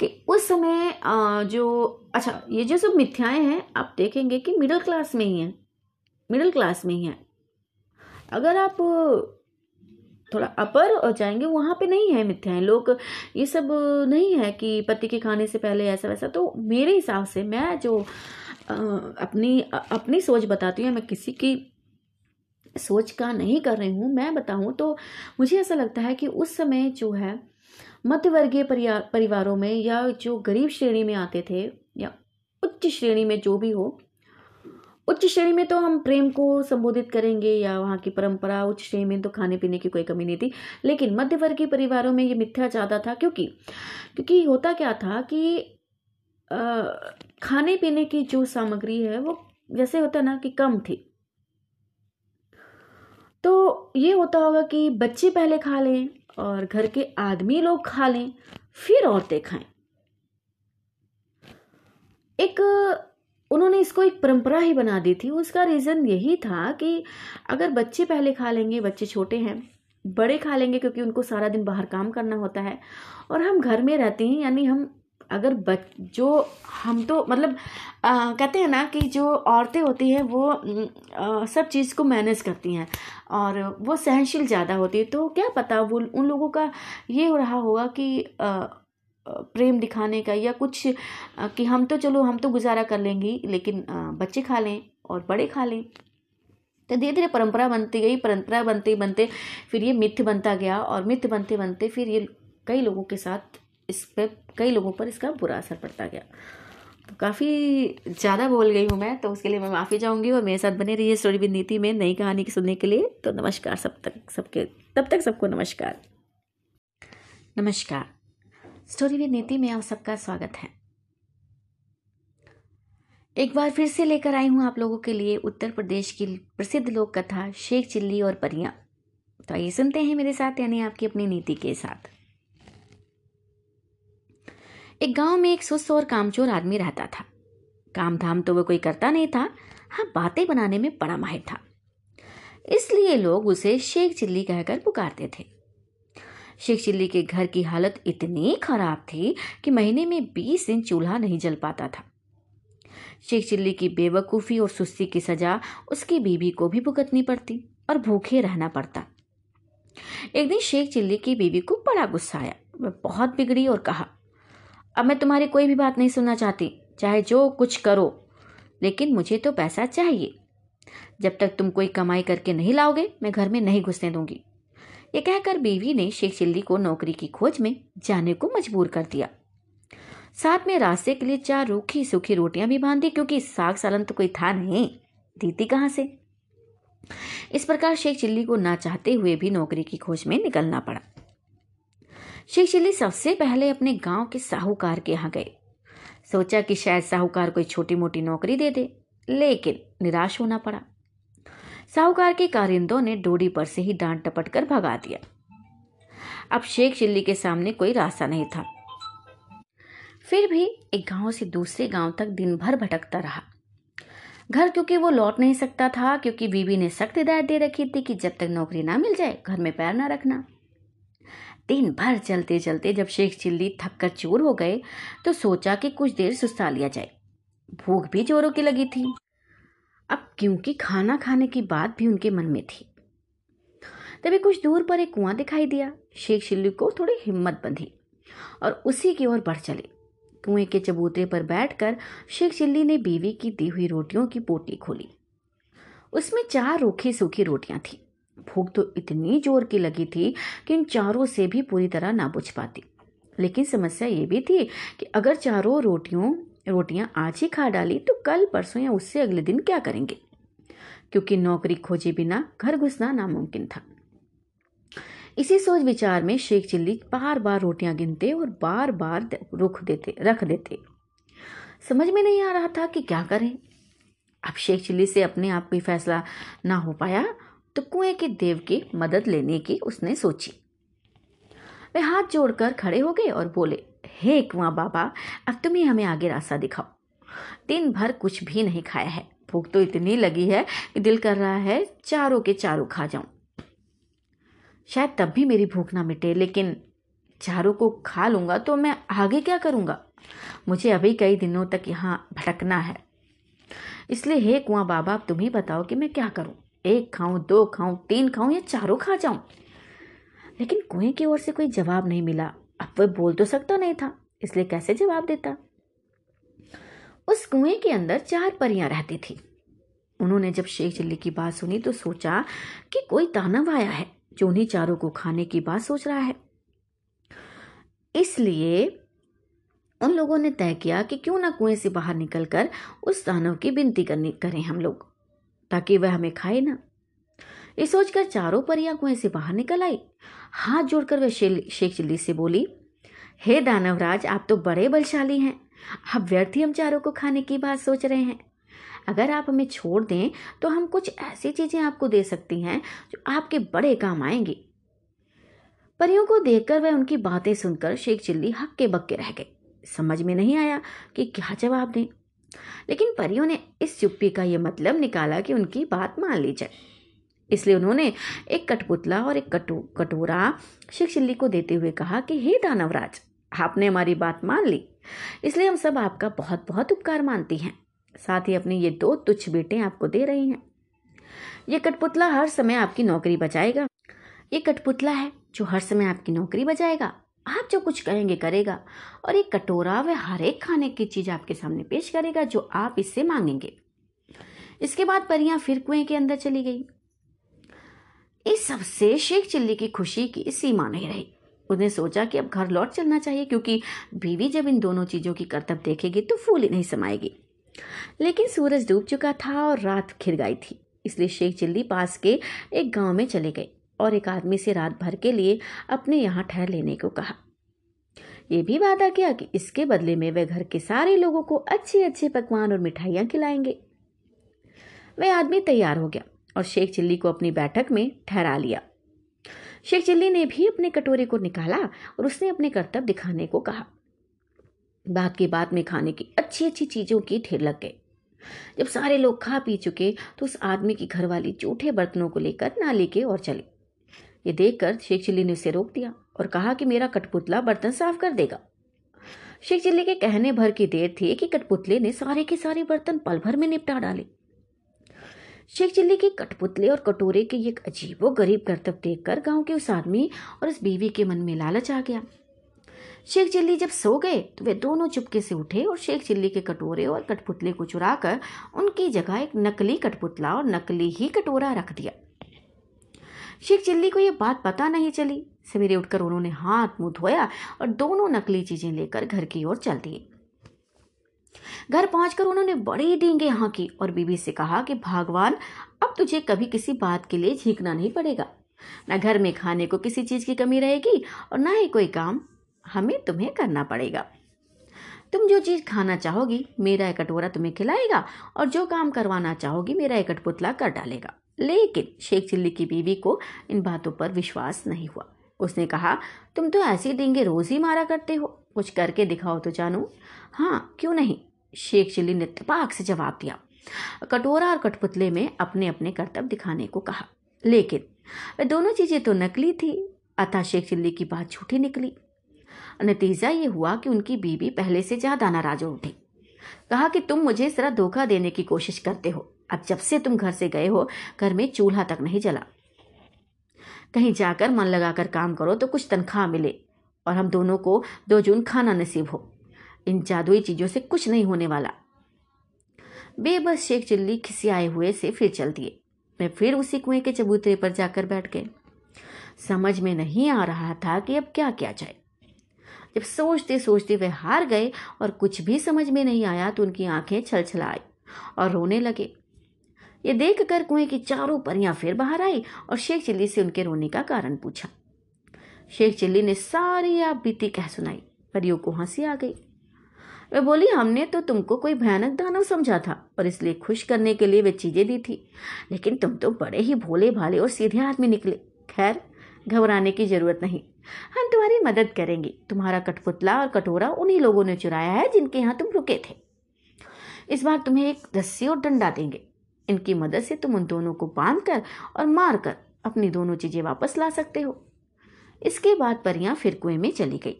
कि उस समय जो, अच्छा ये जो सब मिथ्याएं हैं आप देखेंगे कि मिडिल क्लास में ही हैं, मिडिल क्लास में ही हैं। अगर आप थोड़ा अपर हो जाएंगे वहाँ पे नहीं है मिथ्याएं, लोग ये सब नहीं है कि पति के खाने से पहले ऐसा वैसा। तो मेरे हिसाब से मैं जो अपनी अपनी सोच बताती हूँ, मैं किसी की सोच का नहीं कर रही हूँ, मैं बताऊँ तो मुझे ऐसा लगता है कि उस समय जो है मध्यवर्गीय परिवारों में या जो गरीब श्रेणी में आते थे या उच्च श्रेणी में, जो भी हो, उच्च श्रेणी में तो हम प्रेम को संबोधित करेंगे या वहाँ की परंपरा, उच्च श्रेणी में तो खाने पीने की कोई कमी नहीं थी, लेकिन मध्यवर्गीय परिवारों में ये मिथ्या ज़्यादा था। क्योंकि क्योंकि होता क्या था कि आ, खाने पीने की जो सामग्री है वो जैसे होता ना कि कम थी, तो ये होता होगा कि बच्चे पहले खा लें और घर के आदमी लोग खा लें, फिर औरतें खाएं। एक उन्होंने इसको एक परंपरा ही बना दी थी। उसका रीज़न यही था कि अगर बच्चे पहले खा लेंगे, बच्चे छोटे हैं, बड़े खा लेंगे क्योंकि उनको सारा दिन बाहर काम करना होता है, और हम घर में रहते हैं, यानी हम अगर बच जो हम तो मतलब आ, कहते हैं ना कि जो औरतें होती हैं वो आ, सब चीज़ को मैनेज करती हैं और वो सहनशील ज़्यादा होती है। तो क्या पता वो उन लोगों का ये हो रहा होगा कि आ, प्रेम दिखाने का या कुछ कि हम तो चलो हम तो गुजारा कर लेंगी, लेकिन बच्चे खा लें और बड़े खा लें। तो धीरे धीरे परंपरा बनती गई, परंपरा बनते बनते फिर ये मिथ्या बनता गया, और मिथ्या बनते बनते फिर ये कई लोगों के साथ इस पर कई लोगों पर इसका बुरा असर पड़ता गया। तो काफ़ी ज़्यादा बोल गई हूँ मैं, तो उसके लिए मैं माफ़ी चाहूँगी। और मेरे साथ बने रहिए स्टोरी विद नीति में नई कहानी सुनने के लिए। तो नमस्कार, सब तक सबके तब तक सबको नमस्कार नमस्कार। स्टोरी विद नीति में आप सबका स्वागत है। एक बार फिर से लेकर आई हूँ आप लोगों के लिए उत्तर प्रदेश की प्रसिद्ध लोक कथा शेख चिल्ली और परियां। तो आइए सुनते हैं मेरे साथ, यानी आपकी अपनी नीति के साथ। एक गांव में एक सुस्त और कामचोर आदमी रहता था। काम धाम तो वह कोई करता नहीं था, हाँ बातें बनाने में बड़ा माहिर था, इसलिए लोग उसे शेख चिल्ली कहकर पुकारते थे। शेख चिल्ली के घर की हालत इतनी खराब थी कि महीने में बीस दिन चूल्हा नहीं जल पाता था। शेख चिल्ली की बेवकूफ़ी और सुस्ती की सजा उसकी बीवी को भी भुगतनी पड़ती और भूखे रहना पड़ता। एक दिन शेख चिल्ली की बीवी को बड़ा गुस्सा आया, वह बहुत बिगड़ी और कहा, अब मैं तुम्हारी कोई भी बात नहीं सुनना चाहती, चाहे जो कुछ करो, लेकिन मुझे तो पैसा चाहिए। जब तक तुम कोई कमाई करके नहीं लाओगे मैं घर में नहीं घुसने दूंगी। ये कहकर बीवी ने शेख चिल्ली को नौकरी की खोज में जाने को मजबूर कर दिया। साथ में रास्ते के लिए चार रूखी सूखी रोटियां भी बांध दी, क्योंकि साग सालन तो कोई था नहीं, दीदी कहाँ से। इस प्रकार शेख चिल्ली को ना चाहते हुए भी नौकरी की खोज में निकलना पड़ा। शेख चिल्ली सबसे पहले अपने गांव के साहूकार के यहाँ गए, सोचा कि शायद साहूकार कोई छोटी मोटी नौकरी दे दे, लेकिन निराश होना पड़ा। साहूकार के कारिंदों ने डोरी पर से ही डांट टपट कर भगा दिया। अब शेख चिल्ली के सामने कोई रास्ता नहीं था। फिर भी एक गांव से दूसरे गांव तक दिन भर भटकता रहा। घर क्योंकि वो लौट नहीं सकता था, क्योंकि बीवी ने सख्त हिदायत दे रखी थी कि जब तक नौकरी ना मिल जाए घर में पैर ना रखना। दिन भर चलते चलते जब शेख चिल्ली थक कर चूर हो गए, तो सोचा कि कुछ देर सुस्ता लिया जाए। भूख भी जोरों की लगी थी, अब क्योंकि खाना खाने की बात भी उनके मन में थी। तभी कुछ दूर पर एक कुआं दिखाई दिया। शेख चिल्ली को थोड़ी हिम्मत बंधी और उसी की ओर बढ़ चले। कुएं के चबूतरे पर बैठकर शेख चिल्ली ने बीवी की दी हुई रोटियों की पोटली खोली। उसमें चार रूखी सूखी रोटियां थीं। भूख तो इतनी जोर की लगी थी कि इन चारों से भी पूरी तरह ना बुझ पाती, लेकिन समस्या ये भी थी कि अगर चारों रोटियों रोटियां आज ही खा डाली तो कल परसों या उससे अगले दिन क्या करेंगे, क्योंकि नौकरी खोजे बिना घर घुसना नामुमकिन था। इसी सोच विचार में शेख चिल्ली बार बार रोटियां गिनते और बार बार रुख देते रख देते। समझ में नहीं आ रहा था कि क्या करें। अब शेख चिल्ली से अपने आप कोई फैसला ना हो पाया तो कुएं के देव की मदद लेने की उसने सोची। वे हाथ जोड़कर खड़े हो गए और बोले, हे कुआं बाबा, अब तुम ही हमें आगे रास्ता दिखाओ। दिन भर कुछ भी नहीं खाया है, भूख तो इतनी लगी है कि दिल कर रहा है चारों के चारों खा जाऊं। शायद तब भी मेरी भूख ना मिटे, लेकिन चारों को खा लूंगा तो मैं आगे क्या करूंगा? मुझे अभी कई दिनों तक यहाँ भटकना है, इसलिए हे कुआं बाबा, अब तुम ही बताओ कि मैं क्या करूँ। एक खाऊं, दो खाऊं, तीन खाऊं या चारों खा जाऊं? लेकिन कुएं की ओर से कोई जवाब नहीं मिला। अब वह बोल तो सकता नहीं था, इसलिए कैसे जवाब देता। उस कुएं के अंदर चार परियां रहती थी। उन्होंने जब शेख चिल्ली की बात सुनी तो सोचा कि कोई दानव आया है जो उन्हीं चारों को खाने की बात सोच रहा है। इसलिए उन लोगों ने तय किया कि क्यों ना कुएं से बाहर निकलकर उस दानव की विनती करनी करें हम लोग, ताकि वह हमें खाए ना। ये सोचकर चारों परियां कुएं से बाहर निकल आई। हाथ जोड़कर वह शेख चिल्ली से बोली, हे दानवराज, आप तो बड़े बलशाली हैं। आप व्यर्थ ही हम चारों को खाने की बात सोच रहे हैं। अगर आप हमें छोड़ दें तो हम कुछ ऐसी चीजें आपको दे सकती हैं जो आपके बड़े काम आएंगी। परियों को देखकर वह उनकी बातें सुनकर शेख चिल्ली हक्के बक्के रह गए। समझ में नहीं आया कि क्या जवाब दें, लेकिन परियों ने इस चुप्पी का यह मतलब निकाला कि उनकी बात मान ली जाए। इसलिए उन्होंने एक कठपुतला और एक कटो कटोरा शेख चिल्ली को देते हुए कहा कि हे दानवराज, आपने हमारी बात मान ली, इसलिए हम सब आपका बहुत बहुत उपकार मानती हैं। साथ ही अपने ये दो तुच्छ बेटे आपको दे रही हैं। ये कठपुतला हर समय आपकी नौकरी बचाएगा। ये कठपुतला है जो हर समय आपकी नौकरी बचाएगा, आप जो कुछ कहेंगे करेगा। और एक कटोरा, वह हर एक खाने की चीज़ आपके सामने पेश करेगा जो आप इससे मांगेंगे। इसके बाद परियां फिर कुएं के अंदर चली गई। इस सबसे शेख चिल्ली की खुशी की सीमा नहीं रही। उसने सोचा कि अब घर लौट चलना चाहिए, क्योंकि बीवी जब इन दोनों चीज़ों की करतब देखेगी तो फूल ही नहीं समाएगी। लेकिन सूरज डूब चुका था और रात घिर गई थी, इसलिए शेख चिल्ली पास के एक गाँव में चले गए और एक आदमी से रात भर के लिए अपने यहाँ ठहर लेने को कहा। ये भी वादा किया कि इसके बदले में वे घर के सारे लोगों को अच्छे अच्छे पकवान और मिठाइयाँ खिलाएंगे। वह आदमी तैयार हो गया और शेख चिल्ली को अपनी बैठक में ठहरा लिया। शेख चिल्ली ने भी अपने कटोरे को निकाला और उसने अपने कर्तव्य दिखाने को कहा। बात की बात में खाने की अच्छी अच्छी चीज़ों की ढेर लग गए। जब सारे लोग खा पी चुके तो उस आदमी की घरवाली जूठे बर्तनों को लेकर नाले के ओर चले। ये देखकर शेख चिल्ली ने उसे रोक दिया और कहा कि मेरा कठपुतला बर्तन साफ कर देगा। शेख चिल्ली के कहने भर की देर थी कि कठपुतले ने सारे के सारे बर्तन पल भर में निपटा डाले। शेख चिल्ली के कठपुतले और कटोरे के एक अजीबो गरीब करतब देखकर गांव के उस आदमी और उस बीवी के मन में लालच आ गया। शेख चिल्ली जब सो गए तो वे दोनों चुपके से उठे और शेख चिल्ली के कटोरे और कठपुतले को चुरा कर उनकी जगह एक नकली कठपुतला और नकली ही कटोरा रख दिया। शेख चिल्ली को ये बात पता नहीं चली। सवेरे उठकर उन्होंने हाथ मुंह धोया और दोनों नकली चीजें लेकर घर की ओर चल दिए। घर पहुंचकर उन्होंने बड़ी डींगे हाँकी और बीबी से कहा कि भगवान, अब तुझे कभी किसी बात के लिए झिकना नहीं पड़ेगा। ना घर में खाने को किसी चीज की कमी रहेगी और ना ही कोई काम हमें तुम्हें करना पड़ेगा। तुम जो चीज खाना चाहोगी मेरा एक कटोरा तुम्हें खिलाएगा और जो काम करवाना चाहोगी मेरा एक कठपुतला कर डालेगा। लेकिन शेख चिल्ली की बीवी को इन बातों पर विश्वास नहीं हुआ। उसने कहा, तुम तो ऐसी डींगे रोज ही मारा करते हो, कुछ करके दिखाओ तो जानूं। हाँ, क्यों नहीं, शेख चिल्ली ने तपाक से जवाब दिया। कटोरा और कठपुतले में अपने अपने कर्तव्य दिखाने को कहा, लेकिन वे दोनों चीज़ें तो नकली थी, अतः शेख चिल्ली की बात झूठी निकली। नतीजा ये हुआ कि उनकी बीवी पहले से ज़्यादा नाराज हो उठी। कहा कि तुम मुझे इस तरह धोखा देने की कोशिश करते हो। अब जब से तुम घर से गए हो घर में चूल्हा तक नहीं जला। कहीं जाकर मन लगाकर काम करो तो कुछ तनख्वाह मिले और हम दोनों को दो जून खाना नसीब हो। इन जादुई चीज़ों से कुछ नहीं होने वाला। बेबस शेख चिल्ली खिसियाए हुए से फिर चल दिए। मैं फिर उसी कुएं के चबूतरे पर जाकर बैठ गए। समझ में नहीं आ रहा था कि अब क्या किया जाए। जब सोचते सोचते वे हार गए और कुछ भी समझ में नहीं आया तो उनकी आंखें छलछला आई और रोने लगे। ये देखकर कुएं की चारों परियां फिर बाहर आई और शेख चिल्ली से उनके रोने का कारण पूछा। शेख चिल्ली ने सारी आपबीती कह सुनाई। परियों को हंसी आ गई। वे बोली, हमने तो तुमको कोई भयानक दानव समझा था और इसलिए खुश करने के लिए वे चीज़ें दी थी, लेकिन तुम तो बड़े ही भोले भाले और सीधे हाथ में निकले। खैर, घबराने की ज़रूरत नहीं, हम तुम्हारी मदद करेंगे। तुम्हारा कठपुतला और कटोरा उन्हीं लोगों ने चुराया है जिनके यहाँ तुम रुके थे। इस बार तुम्हें एक रस्सी और डंडा देंगे। इनकी मदद से तुम उन दोनों को बांध कर और मार कर अपनी दोनों चीज़ें वापस ला सकते हो। इसके बाद परियां फिर कुएं में चली गई।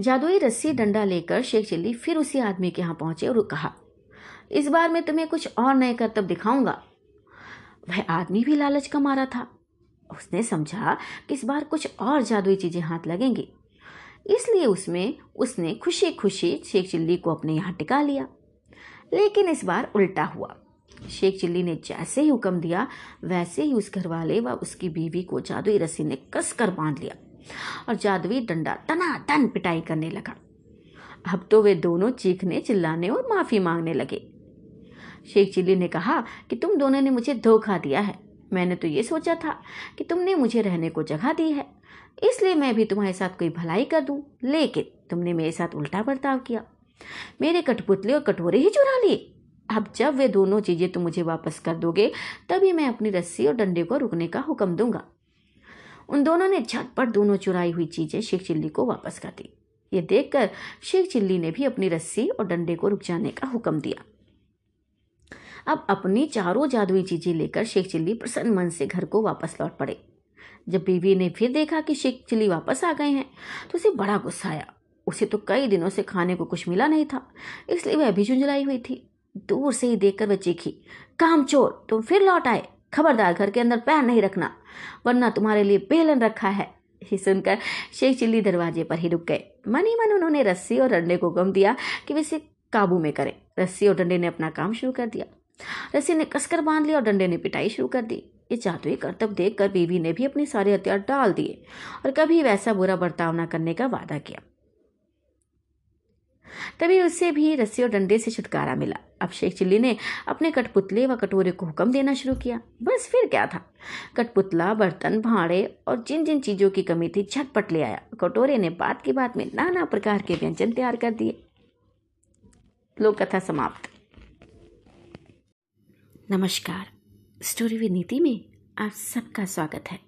जादुई रस्सी डंडा लेकर शेख चिल्ली फिर उसी आदमी के यहाँ पहुंचे और कहा, इस बार मैं तुम्हें कुछ और नए करतब दिखाऊंगा। वह आदमी भी लालच का मारा था। उसने समझा कि इस बार कुछ और जादुई चीज़ें हाथ लगेंगी, इसलिए उसमें उसने खुशी खुशी शेख चिल्ली को अपने यहाँ टिका लिया। लेकिन इस बार उल्टा हुआ। शेख चिल्ली ने जैसे ही हुक्म दिया वैसे ही उस घरवाले व उसकी बीवी को जादुई रस्सी ने कसकर बांध लिया और जादुई डंडा तनातन पिटाई करने लगा। अब तो वे दोनों चीखने चिल्लाने और माफ़ी मांगने लगे। शेख चिल्ली ने कहा कि तुम दोनों ने मुझे धोखा दिया है। मैंने तो ये सोचा था कि तुमने मुझे रहने को जगह दी है, इसलिए मैं भी तुम्हारे साथ कोई भलाई कर दूं, लेकिन तुमने मेरे साथ उल्टा बर्ताव किया। मेरे कठपुतले और कटोरे ही चुरा लिए। अब जब वे दोनों चीज़ें तुम मुझे वापस कर दोगे तभी मैं अपनी रस्सी और डंडे को रुकने का हुक्म दूंगा। उन दोनों ने झटपट दोनों चुराई हुई चीज़ें शेख चिल्ली को वापस कर दी। ये देखकर शेख चिल्ली ने भी अपनी रस्सी और डंडे को रुक जाने का हुक्म दिया। अब अपनी चारों जादुई चीज़ें लेकर शेख चिल्ली प्रसन्न मन से घर को वापस लौट पड़े। जब बीवी ने फिर देखा कि शेख चिल्ली वापस आ गए हैं तो उसे बड़ा गुस्सा आया। उसे तो कई दिनों से खाने को कुछ मिला नहीं था, इसलिए वह अभी झुंझलाई हुई थी। दूर से ही देखकर वह चीखी, कामचोर, तुम फिर लौट आए। खबरदार, घर के अंदर पैर नहीं रखना, वरना तुम्हारे लिए बेलन रखा है। ये सुनकर शेख चिल्ली दरवाजे पर ही रुक गए। मन ही मन उन्होंने रस्सी और डंडे को हुक्म दिया कि वे इसे काबू में करें। रस्सी और डंडे ने अपना काम शुरू कर दिया। रस्सी ने कसकर बांध लिया और डंडे ने पिटाई शुरू कर दी। ये जादुई करतब देखकर बीवी ने भी अपने सारे हथियार डाल दिए और कभी वैसा बुरा बर्ताव न करने का वादा किया। तभी उसे भी रस्सी और डंडे से छुटकारा मिला। अब शेख चिल्ली ने अपने कठपुतले व कटोरे को हुक्म देना शुरू किया। बस फिर क्या था, कठपुतला बर्तन भांडे और जिन जिन चीज़ों की कमी थी झटपट ले आया। कटोरे ने बात की बात में नाना प्रकार के व्यंजन तैयार कर दिए। लोक कथा समाप्त। नमस्कार, स्टोरी विद नीति में आप सबका स्वागत है।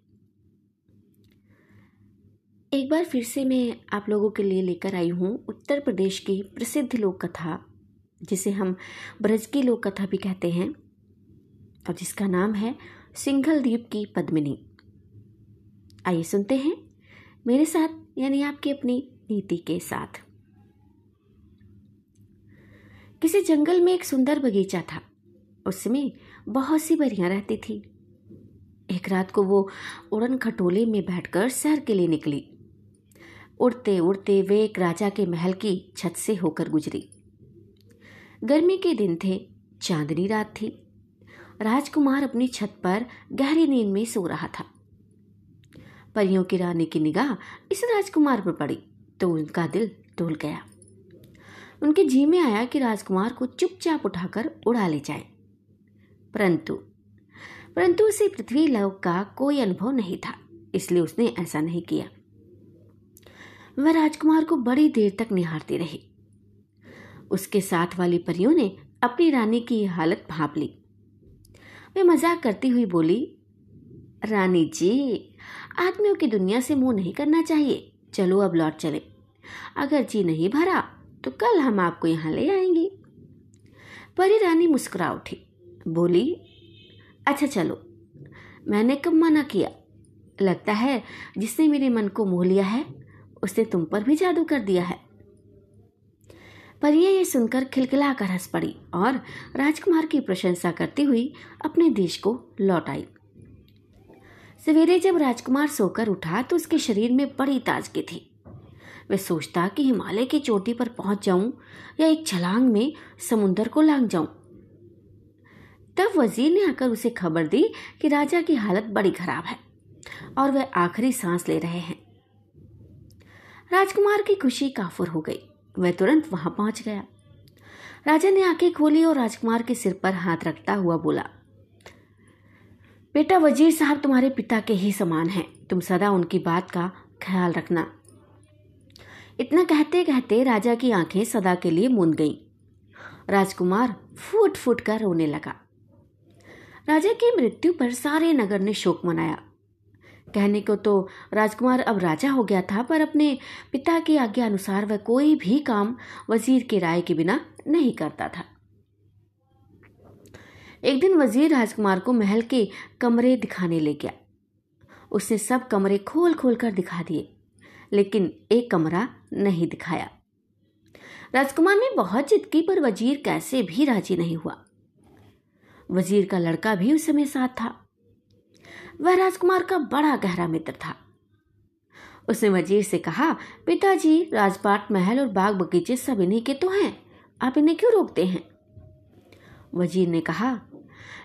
एक बार फिर से मैं आप लोगों के लिए लेकर आई हूँ उत्तर प्रदेश की प्रसिद्ध लोक कथा, जिसे हम ब्रज की लोक कथा भी कहते हैं, और जिसका नाम है सिंघल द्वीप की पद्मिनी। आइए सुनते हैं मेरे साथ, यानी आपकी अपनी नीति के साथ। किसी जंगल में एक सुंदर बगीचा था। उसमें बहुत सी परियां रहती थी। एक रात को वो उड़न खटोले में बैठकर सैर के लिए निकली। उड़ते उड़ते वे एक राजा के महल की छत से होकर गुजरी। गर्मी के दिन थे, चांदनी रात थी। राजकुमार अपनी छत पर गहरी नींद में सो रहा था। परियों की रानी की निगाह इस राजकुमार पर पड़ी तो उनका दिल डोल गया। उनके जी में आया कि राजकुमार को चुपचाप उठाकर उड़ा ले जाए, परंतु परंतु उसे पृथ्वी लोक का कोई अनुभव नहीं था, इसलिए उसने ऐसा नहीं किया। वह राजकुमार को बड़ी देर तक निहारती रही। उसके साथ वाली परियों ने अपनी रानी की हालत भांप ली। वे मजाक करती हुई बोली, रानी जी, आदमियों की दुनिया से मुंह नहीं करना चाहिए। चलो अब लौट चले। अगर जी नहीं भरा तो कल हम आपको यहाँ ले आएंगी। परी रानी मुस्कुरा उठी, बोली, अच्छा चलो, मैंने कब मना किया। लगता है जिसने मेरे मन को मोह लिया है उसने तुम पर भी जादू कर दिया है। परियां ये सुनकर खिलखिला कर हंस पड़ी और राजकुमार की प्रशंसा करती हुई अपने देश को लौट आई। सवेरे जब राजकुमार सोकर उठा तो उसके शरीर में बड़ी ताजगी थी। मैं सोचता कि हिमालय की चोटी पर पहुंच जाऊं या एक छलांग में समुंदर को लांग जाऊं। तब वजीर ने आकर उसे खबर दी कि राजा की हालत बड़ी खराब है और वह आखिरी सांस ले रहे हैं। राजकुमार की खुशी काफुर हो गई। वह तुरंत वहां पहुंच गया। राजा ने आंखें खोली और राजकुमार के सिर पर हाथ रखता हुआ बोला, बेटा वजीर साहब तुम्हारे पिता के ही समान हैं, तुम सदा उनकी बात का ख्याल रखना। इतना कहते कहते राजा की आंखें सदा के लिए मूंद गईं। राजकुमार फूट फूट कर रोने लगा। राजा की मृत्यु पर सारे नगर ने शोक मनाया। कहने को तो राजकुमार अब राजा हो गया था, पर अपने पिता की आज्ञा अनुसार वह कोई भी काम वजीर की राय के बिना नहीं करता था। एक दिन वजीर राजकुमार को महल के कमरे दिखाने ले गया। उसने सब कमरे खोल खोल कर दिखा दिए, लेकिन एक कमरा नहीं दिखाया। राजकुमार ने बहुत जिद की, पर वजीर कैसे भी राजी नहीं हुआ। वजीर का लड़का भी उस समय साथ था। वह राजकुमार का बड़ा गहरा मित्र था। उसने वजीर से कहा, पिताजी राजपाट महल और बाग बगीचे सब इन्हीं के तो हैं, आप इन्हें क्यों रोकते हैं? वजीर ने कहा,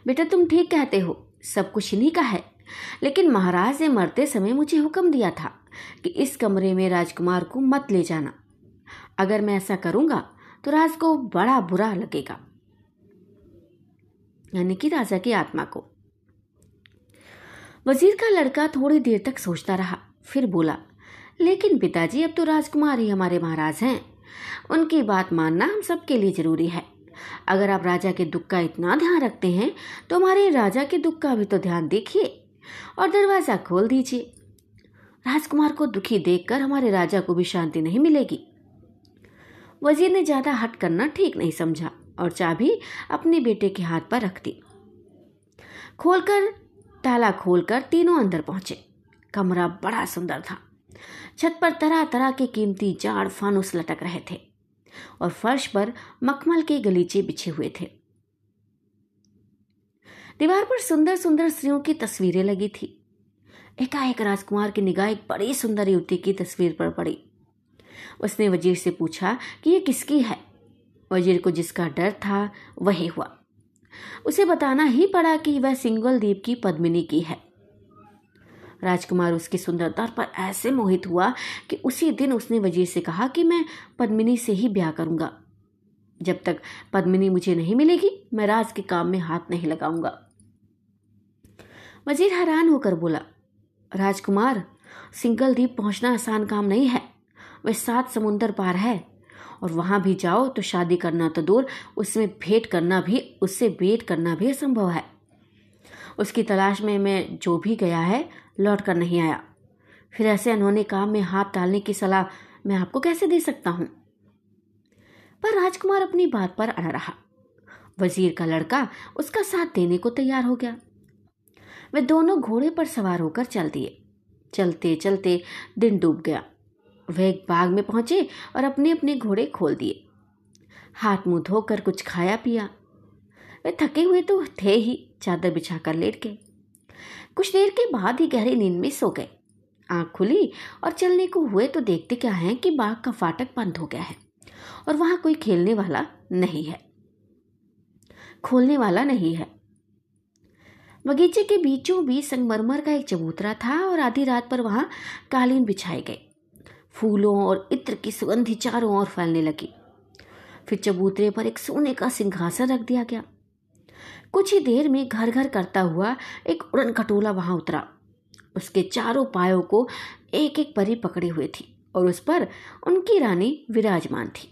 बेटा तुम ठीक कहते हो, सब कुछ इन्हीं का है, लेकिन महाराज ने मरते समय मुझे हुक्म दिया था कि इस कमरे में राजकुमार को मत ले जाना। अगर मैं ऐसा करूंगा तो राज को बड़ा बुरा लगेगा, यानी कि राजा की आत्मा को। वजीर का लड़का थोड़ी देर तक सोचता रहा, फिर बोला, लेकिन पिताजी अब तो राजकुमार ही हमारे महाराज हैं, उनकी बात मानना हम सबके लिए जरूरी है। अगर आप राजा के दुख का इतना ध्यान रखते हैं तो हमारे राजा के दुख का भी तो ध्यान देखिए और दरवाजा खोल दीजिए। राजकुमार को दुखी देखकर हमारे राजा को भी शांति नहीं मिलेगी। वजीर ने ज्यादा हट करना ठीक नहीं समझा और चाबी अपने बेटे के हाथ पर रख दी। खोलकर ताला खोलकर तीनों अंदर पहुंचे। कमरा बड़ा सुंदर था। छत पर तरह तरह के कीमती जाड़ फानुस लटक रहे थे और फर्श पर मखमल के गलीचे बिछे हुए थे। दीवार पर सुंदर सुंदर स्त्रियों की तस्वीरें लगी थी। एकाएक राजकुमार की निगाह एक बड़ी सुंदर युवती की तस्वीर पर पड़ी। उसने वजीर से पूछा कि यह किसकी है। वजीर को जिसका डर था वही हुआ। उसे बताना ही पड़ा कि वह सिंगल द्वीप की पद्मिनी की है। राजकुमार उसकी सुंदरता पर ऐसे मोहित हुआ कि उसी दिन उसने वजीर से कहा कि मैं पद्मिनी से ही ब्याह करूंगा। जब तक पद्मिनी मुझे नहीं मिलेगी मैं राज के काम में हाथ नहीं लगाऊंगा। वजीर हैरान होकर बोला, राजकुमार सिंगल द्वीप पहुंचना आसान काम नहीं है, वह सात समुंदर पार है और वहां भी जाओ तो शादी करना तो दूर उसमें भेंट करना भी उससे भेंट करना भी असंभव है। उसकी तलाश में मैं जो भी गया है लौट कर नहीं आया, फिर ऐसे अनहोने काम में हाथ डालने की सलाह मैं आपको कैसे दे सकता हूं। पर राजकुमार अपनी बात पर अड़ा रहा। वजीर का लड़का उसका साथ देने को तैयार हो गया। वे दोनों घोड़े पर सवार होकर चल दिए। चलते चलते दिन डूब गया। वह एक बाग में पहुंचे और अपने अपने घोड़े खोल दिए। हाथ मुंह धोकर कुछ खाया पिया। वे थके हुए तो थे ही, चादर बिछाकर लेट गए। कुछ देर के बाद ही गहरी नींद में सो गए। आंख खुली और चलने को हुए तो देखते क्या है कि बाग का फाटक बंद हो गया है और वहां कोई खेलने वाला नहीं है, खोलने वाला नहीं है। बगीचे के बीचों बीच संगमरमर का एक चबूतरा था और आधी रात पर वहां कालीन बिछाए गए। फूलों और इत्र की सुगंधि चारों ओर फैलने लगी। फिर चबूतरे पर एक सोने का सिंहासन रख दिया गया। कुछ ही देर में घर घर करता हुआ एक उड़न खटोला वहां उतरा। उसके चारों पायों को एक एक परी पकड़े हुए थी और उस पर उनकी रानी विराजमान थी।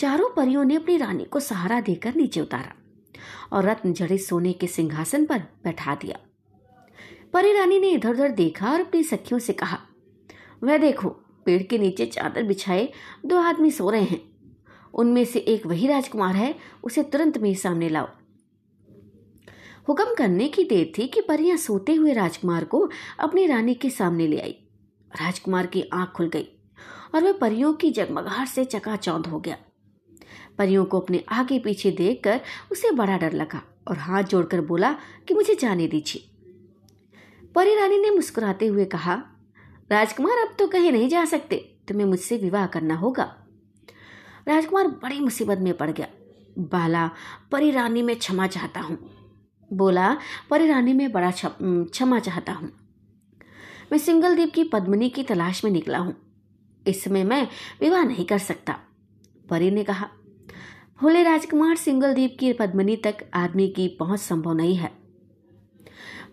चारों परियों ने अपनी रानी को सहारा देकर नीचे उतारा और रत्न जड़े सोने के सिंहासन पर बैठा दिया। परी रानी ने इधर उधर देखा और अपनी सखियों से कहा, वह देखो पेड़ के नीचे चादर बिछाए दो आदमी सो रहे हैं, उनमें से एक वही राजकुमार है, उसे तुरंत मेरे सामने लाओ। हुक्म करने की देर थी कि परियां सोते हुए राजकुमार को अपनी रानी के सामने ले आई। राजकुमार की आंख खुल गई और वह परियों की जगमगाहट से चकाचौंध हो गया। परियों को अपने आगे पीछे देखकर उसे बड़ा डर लगा और हाथ जोड़कर बोला कि मुझे जाने दीजिए। परी रानी ने मुस्कुराते हुए कहा, राजकुमार अब तो कहीं नहीं जा सकते, तुम्हें मुझसे विवाह करना होगा। राजकुमार बड़ी मुसीबत में पड़ गया। बाला, परी रानी में क्षमा चाहता हूँ, बोला, परी रानी में बड़ा क्षमा चाहता हूँ। मैं सिंघलद्वीप की पद्मिनी की तलाश में निकला हूँ, इस समय मैं विवाह नहीं कर सकता। परी ने कहा, भोले राजकुमार, सिंघलद्वीप की पद्मिनी तक आदमी की पहुँच संभव नहीं है,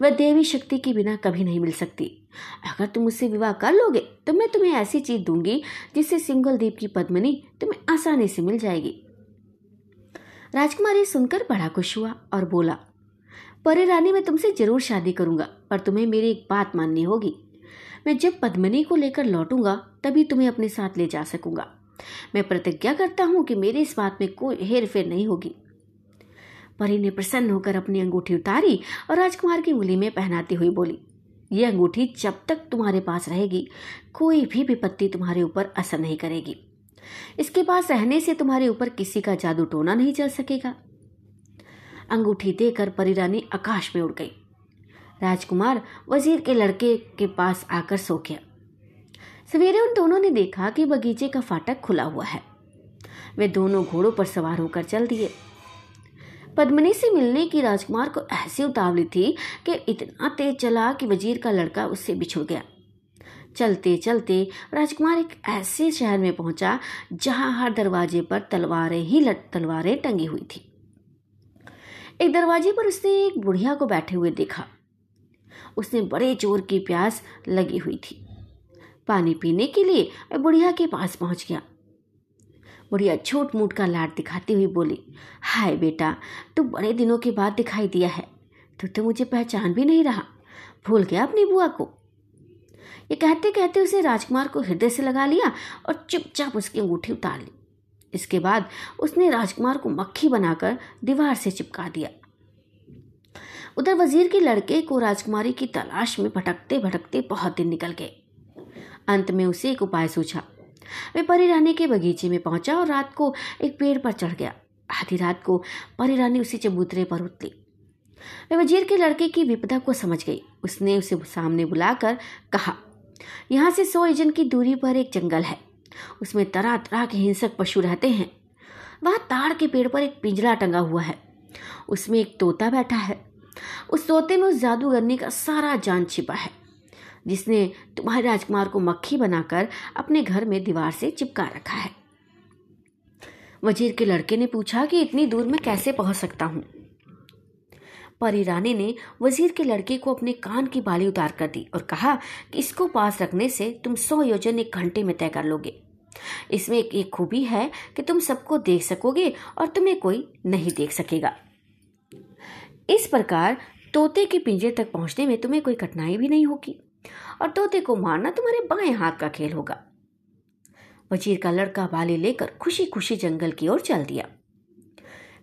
वह देवी शक्ति के बिना कभी नहीं मिल सकती। अगर तुम मुझसे विवाह कर लोगे तो मैं तुम्हें ऐसी चीज दूंगी जिससे सिंघलद्वीप की पद्मिनी तुम्हें आसानी से मिल जाएगी। राजकुमार ये सुनकर बड़ा खुश हुआ और बोला, परी रानी, मैं तुमसे जरूर शादी करूंगा, पर तुम्हें मेरी एक बात माननी होगी। मैं जब पद्मिनी को लेकर लौटूंगा तभी तुम्हें अपने साथ ले जा सकूंगा। मैं प्रतिज्ञा करता हूँ कि मेरी इस बात में कोई हेरफेर नहीं होगी। परी ने प्रसन्न होकर अपनी अंगूठी उतारी और राजकुमार की उंगली में पहनाते हुए बोली, यह अंगूठी जब तक तुम्हारे पास रहेगी कोई भी विपत्ति तुम्हारे ऊपर असर नहीं करेगी। इसके पास रहने से तुम्हारे ऊपर किसी का जादू टोना नहीं चल सकेगा। अंगूठी देकर परी रानी आकाश में उड़ गई। राजकुमार वजीर के लड़के के पास आकर सो गया। सवेरे उन दोनों ने देखा कि बगीचे का फाटक खुला हुआ है। वे दोनों घोड़ों पर सवार होकर चल दिए। पद्मिनी से मिलने की राजकुमार को ऐसी उतावली थी कि इतना तेज चला कि वजीर का लड़का उससे बिछुड़ गया। चलते चलते राजकुमार एक ऐसे शहर में पहुंचा जहां हर दरवाजे पर तलवारें ही तलवारें टंगी हुई थी। एक दरवाजे पर उसने एक बुढ़िया को बैठे हुए देखा। उसने बड़े जोर की प्यास लगी हुई थी। पानी पीने के लिए वह बुढ़िया के पास पहुंच गया। बुढ़िया छोट मूट का लाड दिखाती हुई बोली, हाय बेटा, तू बड़े दिनों के बाद दिखाई दिया है, तू तो मुझे पहचान भी नहीं रहा, भूल गया अपनी बुआ को। ये कहते कहते उसने राजकुमार को हृदय से लगा लिया और चुपचाप उसकी अंगूठी उतार ली। इसके बाद उसने राजकुमार को मक्खी बनाकर दीवार से चिपका दिया। उधर वजीर के लड़के को राजकुमारी की तलाश में भटकते भटकते बहुत दिन निकल गए। अंत में उसे एक उपाय सूझा। वे परी रानी के बगीचे में पहुंचा और रात को एक पेड़ पर चढ़ गया। आधी रात को परी रानी उसी चबूतरे पर उतली। वे वजीर के लड़के की विपदा को समझ गई। उसने उसे सामने बुलाकर कहा, यहाँ से सौ योजन की दूरी पर एक जंगल है, उसमें तरह तरह के हिंसक पशु रहते हैं। वहाँ ताड़ के पेड़ पर एक पिंजरा टंगा हुआ है, उसमें एक तोता बैठा है। उस तोते में उस जादूगरनी का सारा जान छिपा है जिसने तुम्हारे राजकुमार को मक्खी बनाकर अपने घर में दीवार से चिपका रखा है। वजीर के लड़के ने पूछा कि इतनी दूर में कैसे पहुंच सकता हूं। परी रानी ने वजीर के लड़के को अपने कान की बाली उतार कर दी और कहा कि इसको पास रखने से तुम सौ योजन एक घंटे में तय कर लोगे। इसमें एक, एक खूबी है कि तुम सबको देख सकोगे और तुम्हें कोई नहीं देख सकेगा। इस प्रकार तोते के पिंजरे तक पहुंचने में तुम्हें कोई कठिनाई भी नहीं होगी और तोते को मारना तुम्हारे बाएं हाथ का खेल होगा। वजीर का लड़का बाले लेकर खुशी खुशी जंगल की ओर चल दिया।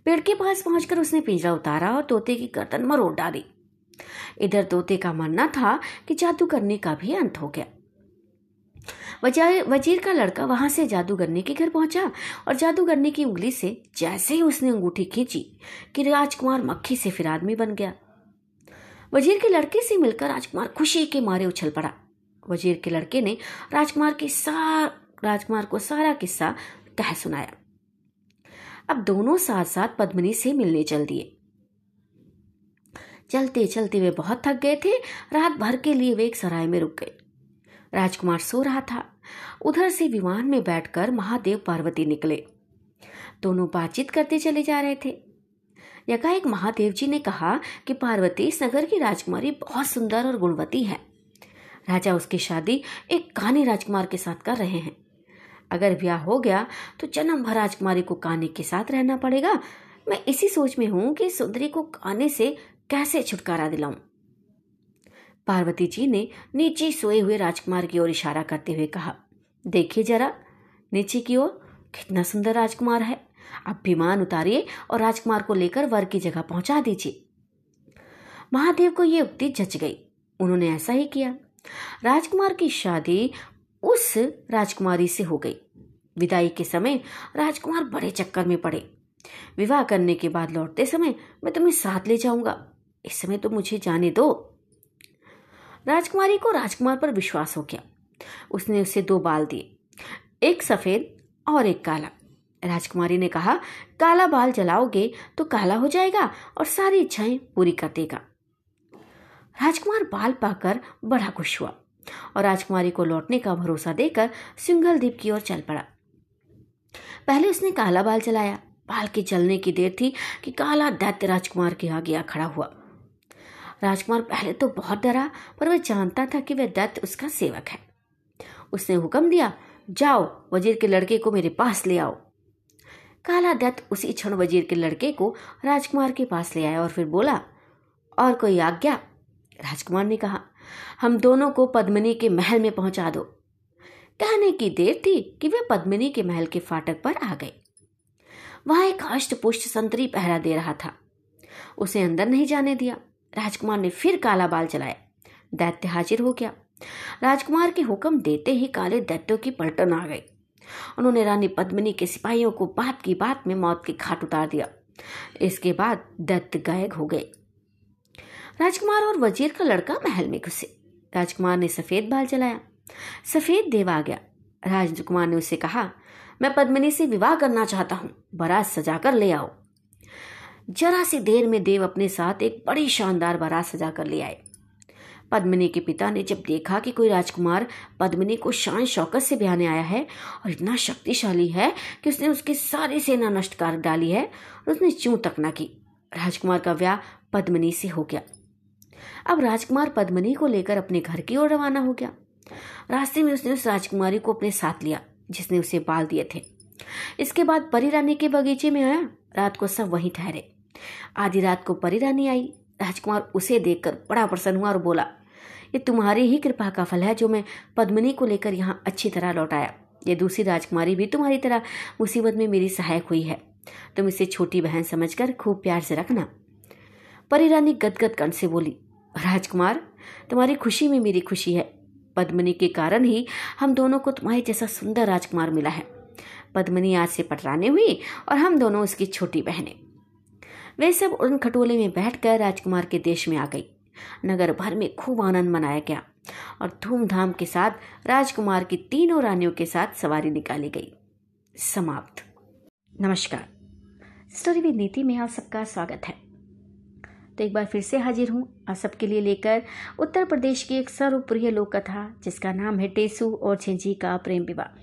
पेड़ के पास पहुंचकर उसने पिंजरा उतारा और तोते की गर्दन मरोड़ डाली। इधर तोते का मानना था कि जादू करने का भी अंत हो गया। वजीर का लड़का वहां से जादूगरनी के घर पहुंचा और जादूगरनी की उंगली से जैसे ही उसने अंगूठी खींची कि राजकुमार मक्खी से फिर आदमी बन गया। वजीर के लड़के से मिलकर राजकुमार खुशी के मारे उछल पड़ा। वजीर के लड़के ने राजकुमार की सार राजकुमार को सारा किस्सा कह सुनाया। अब दोनों साथ साथ पद्मिनी से मिलने चल दिए। चलते चलते वे बहुत थक गए थे। रात भर के लिए वे एक सराय में रुक गए। राजकुमार सो रहा था। उधर से विमान में बैठकर महादेव पार्वती निकले। दोनों बातचीत करते चले जा रहे थे। एकाएक महादेव जी ने कहा कि पार्वती, इस नगर की राजकुमारी बहुत सुंदर और गुणवती है। राजा उसकी शादी एक काने राजकुमार के साथ कर रहे हैं। अगर ब्याह हो गया तो जन्म भर राजकुमारी को काने के साथ रहना पड़ेगा। मैं इसी सोच में हूं कि सुंदरी को काने से कैसे छुटकारा दिलाऊं। पार्वती जी ने नीचे सोए हुए राजकुमार की ओर इशारा करते हुए कहा, देखिए जरा नीचे की ओर, कितना सुंदर राजकुमार है। अब विमान उतारिए और राजकुमार को लेकर वर की जगह पहुंचा दीजिए। महादेव को यह उक्ति जच गई। उन्होंने ऐसा ही किया। राजकुमार की शादी उस राजकुमारी से हो गई। विदाई के समय राजकुमार बड़े चक्कर में पड़े। विवाह करने के बाद लौटते समय मैं तुम्हें साथ ले जाऊंगा, इस समय तो मुझे जाने दो। राजकुमारी को राजकुमार पर विश्वास हो गया। उसने उसे दो बाल दिए, एक सफ़ेद और एक काला। राजकुमारी ने कहा, काला बाल जलाओगे तो काला हो जाएगा और सारी इच्छाएं पूरी कर देगा। राजकुमार बाल पाकर बड़ा खुश हुआ और राजकुमारी को लौटने का भरोसा देकर सिंघल द्वीप की ओर चल पड़ा। पहले उसने काला बाल जलाया। बाल के जलने की देर थी कि काला दैत्य राजकुमार के आगे खड़ा हुआ। राजकुमार पहले तो बहुत डरा, पर वह जानता था कि वह दैत्य उसका सेवक है। उसने हुक्म दिया, जाओ वजीर के लड़के को मेरे पास ले आओ। काला दैत्य उसी क्षण वजीर के लड़के को राजकुमार के पास ले आया और फिर बोला, और कोई आज्ञा? राजकुमार ने कहा, हम दोनों को पद्मिनी के महल में पहुंचा दो। कहने की देर थी कि वे पद्मिनी के महल के फाटक पर आ गए। वहां एक हष्टपुष्ट संतरी पहरा दे रहा था। उसे अंदर नहीं जाने दिया। राजकुमार ने फिर काला बाल जलाया। दैत्य हाजिर हो गया। राजकुमार के हुक्म देते ही काले दैत्यों की पलटन आ गई। उन्होंने रानी पद्मिनी के सिपाहियों को बात की बात में मौत के घाट उतार दिया। इसके बाद दैत्य गायब हो गए। राजकुमार और वजीर का लड़का महल में घुसे। राजकुमार ने सफेद बाल जलाया। सफेद देव आ गया। राजकुमार ने उसे कहा, मैं पद्मिनी से विवाह करना चाहता हूँ, बारात सजाकर ले आओ। जरा सी देर में देव अपने साथ एक बड़ी शानदार बारात सजा कर ले आए। पद्मिनी के पिता ने जब देखा कि कोई राजकुमार पद्मिनी को शान शौकत से ब्याहने आया है और इतना शक्तिशाली है कि उसने उसकी सारी सेना नष्ट कर डाली है, और उसने चूं तक न की। राजकुमार का ब्याह पद्मिनी से हो गया। अब राजकुमार पद्मिनी को लेकर अपने घर की ओर रवाना हो गया। रास्ते में उसने उस राजकुमारी को अपने साथ लिया जिसने उसे बाल दिए थे। इसके बाद परी रानी के बगीचे में आया। रात को सब वहीं ठहरे। आधी रात को परी रानी आई। राजकुमार उसे देखकर बड़ा प्रसन्न हुआ और बोला, ये तुम्हारी ही कृपा का फल है जो मैं पद्मिनी को लेकर यहाँ अच्छी तरह लौट आया। ये दूसरी राजकुमारी भी तुम्हारी तरह मुसीबत में मेरी सहायक हुई है। तुम इसे छोटी बहन समझकर खूब प्यार से रखना। परी रानी गदगद कंठ से बोली, राजकुमार तुम्हारी खुशी में मेरी खुशी है। पद्मिनी के कारण ही हम दोनों को तुम्हारे जैसा सुंदर राजकुमार मिला है। पद्मिनी आज से पटरानी हुई और हम दोनों उसकी छोटी बहनें। वे सब उन खटोले में बैठकर राजकुमार के देश में आ गई। नगर भर में खूब आनंद मनाया गया और धूमधाम के साथ राजकुमार की तीनों रानियों के साथ सवारी निकाली गई। समाप्त। नमस्कार। स्टोरी विद नीति में आप सबका स्वागत है। तो एक बार फिर से हाजिर हूँ आप सबके लिए लेकर उत्तर प्रदेश की एक सर्वप्रिय लोक कथा जिसका नाम है टेसू और झंझी का प्रेम विवाह।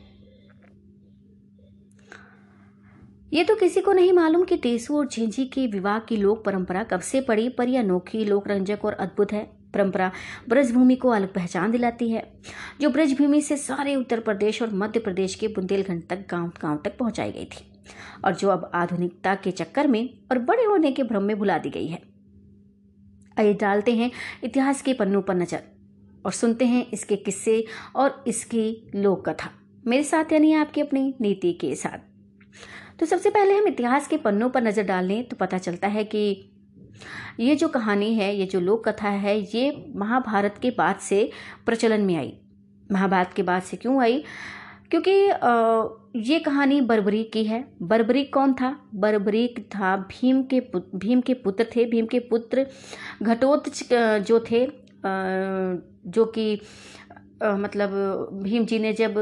ये तो किसी को नहीं मालूम कि टेसू और झंझी के विवाह की लोक परंपरा कब से पड़ी, पर यह अनोखी, लोकरंजक और अद्भुत है। परंपरा ब्रजभूमि को अलग पहचान दिलाती है, जो ब्रजभूमि से सारे उत्तर प्रदेश और मध्य प्रदेश के बुंदेलखंड तक गांव गांव तक पहुंचाई गई थी और जो अब आधुनिकता के चक्कर में और बड़े होने के भ्रम में भुला दी गई है। आइए डालते हैं इतिहास के पन्नों पर नज़र और सुनते हैं इसके किस्से और इसकी लोक कथा मेरे साथ, यानी आपकी अपनी नीति के साथ। तो सबसे पहले हम इतिहास के पन्नों पर नज़र डालें तो पता चलता है कि ये जो कहानी है, ये जो लोक कथा है, ये महाभारत के बाद से प्रचलन में आई। महाभारत के बाद से क्यों आई? क्योंकि ये कहानी बर्बरीक की है। बर्बरीक कौन था? बर्बरीक था भीम के भीम के पुत्र थे भीम के पुत्र घटोत्कच जो थे, जो कि मतलब भीम जी ने जब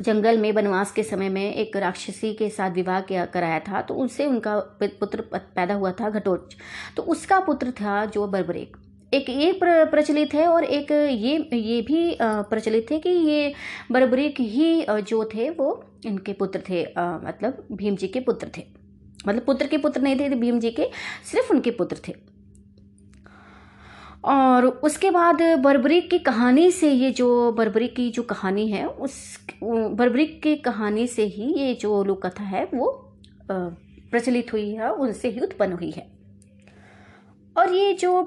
जंगल में वनवास के समय में एक राक्षसी के साथ विवाह कराया था तो उनसे उनका पुत्र पैदा हुआ था घटोत्कच। तो उसका पुत्र था जो बर्बरीक। एक ये प्रचलित है और एक ये ये भी प्रचलित है कि ये बर्बरीक ही जो थे वो इनके पुत्र थे, मतलब भीम जी के पुत्र थे, मतलब पुत्र के पुत्र नहीं थे, भीम जी के सिर्फ उनके पुत्र थे। और उसके बाद बर्बरीक की कहानी से ये जो बर्बरीक की जो कहानी है उस बर्बरीक की कहानी से ही ये जो लोक कथा है वो प्रचलित हुई है, उनसे ही उत्पन्न हुई है। और ये जो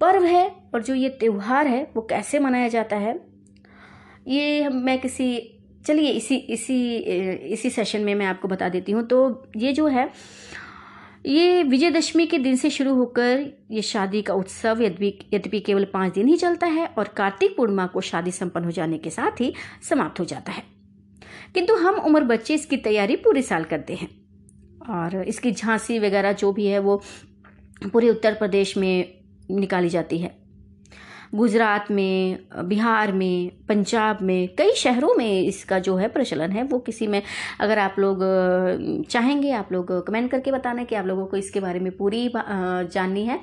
पर्व है और जो ये त्यौहार है वो कैसे मनाया जाता है, ये मैं किसी चलिए इसी इसी इसी सेशन में मैं आपको बता देती हूँ। तो ये जो है ये विजयदशमी के दिन से शुरू होकर ये शादी का उत्सव यद्यपि केवल पाँच दिन ही चलता है और कार्तिक पूर्णिमा को शादी संपन्न हो जाने के साथ ही समाप्त हो जाता है। किंतु हम उम्र बच्चे इसकी तैयारी पूरे साल करते हैं और इसकी झांसी वगैरह जो भी है वो पूरे उत्तर प्रदेश में निकाली जाती है। गुजरात में, बिहार में, पंजाब में, कई शहरों में इसका जो है प्रचलन है। वो किसी में अगर आप लोग चाहेंगे, आप लोग कमेंट करके बताना कि आप लोगों को इसके बारे में पूरी जाननी है,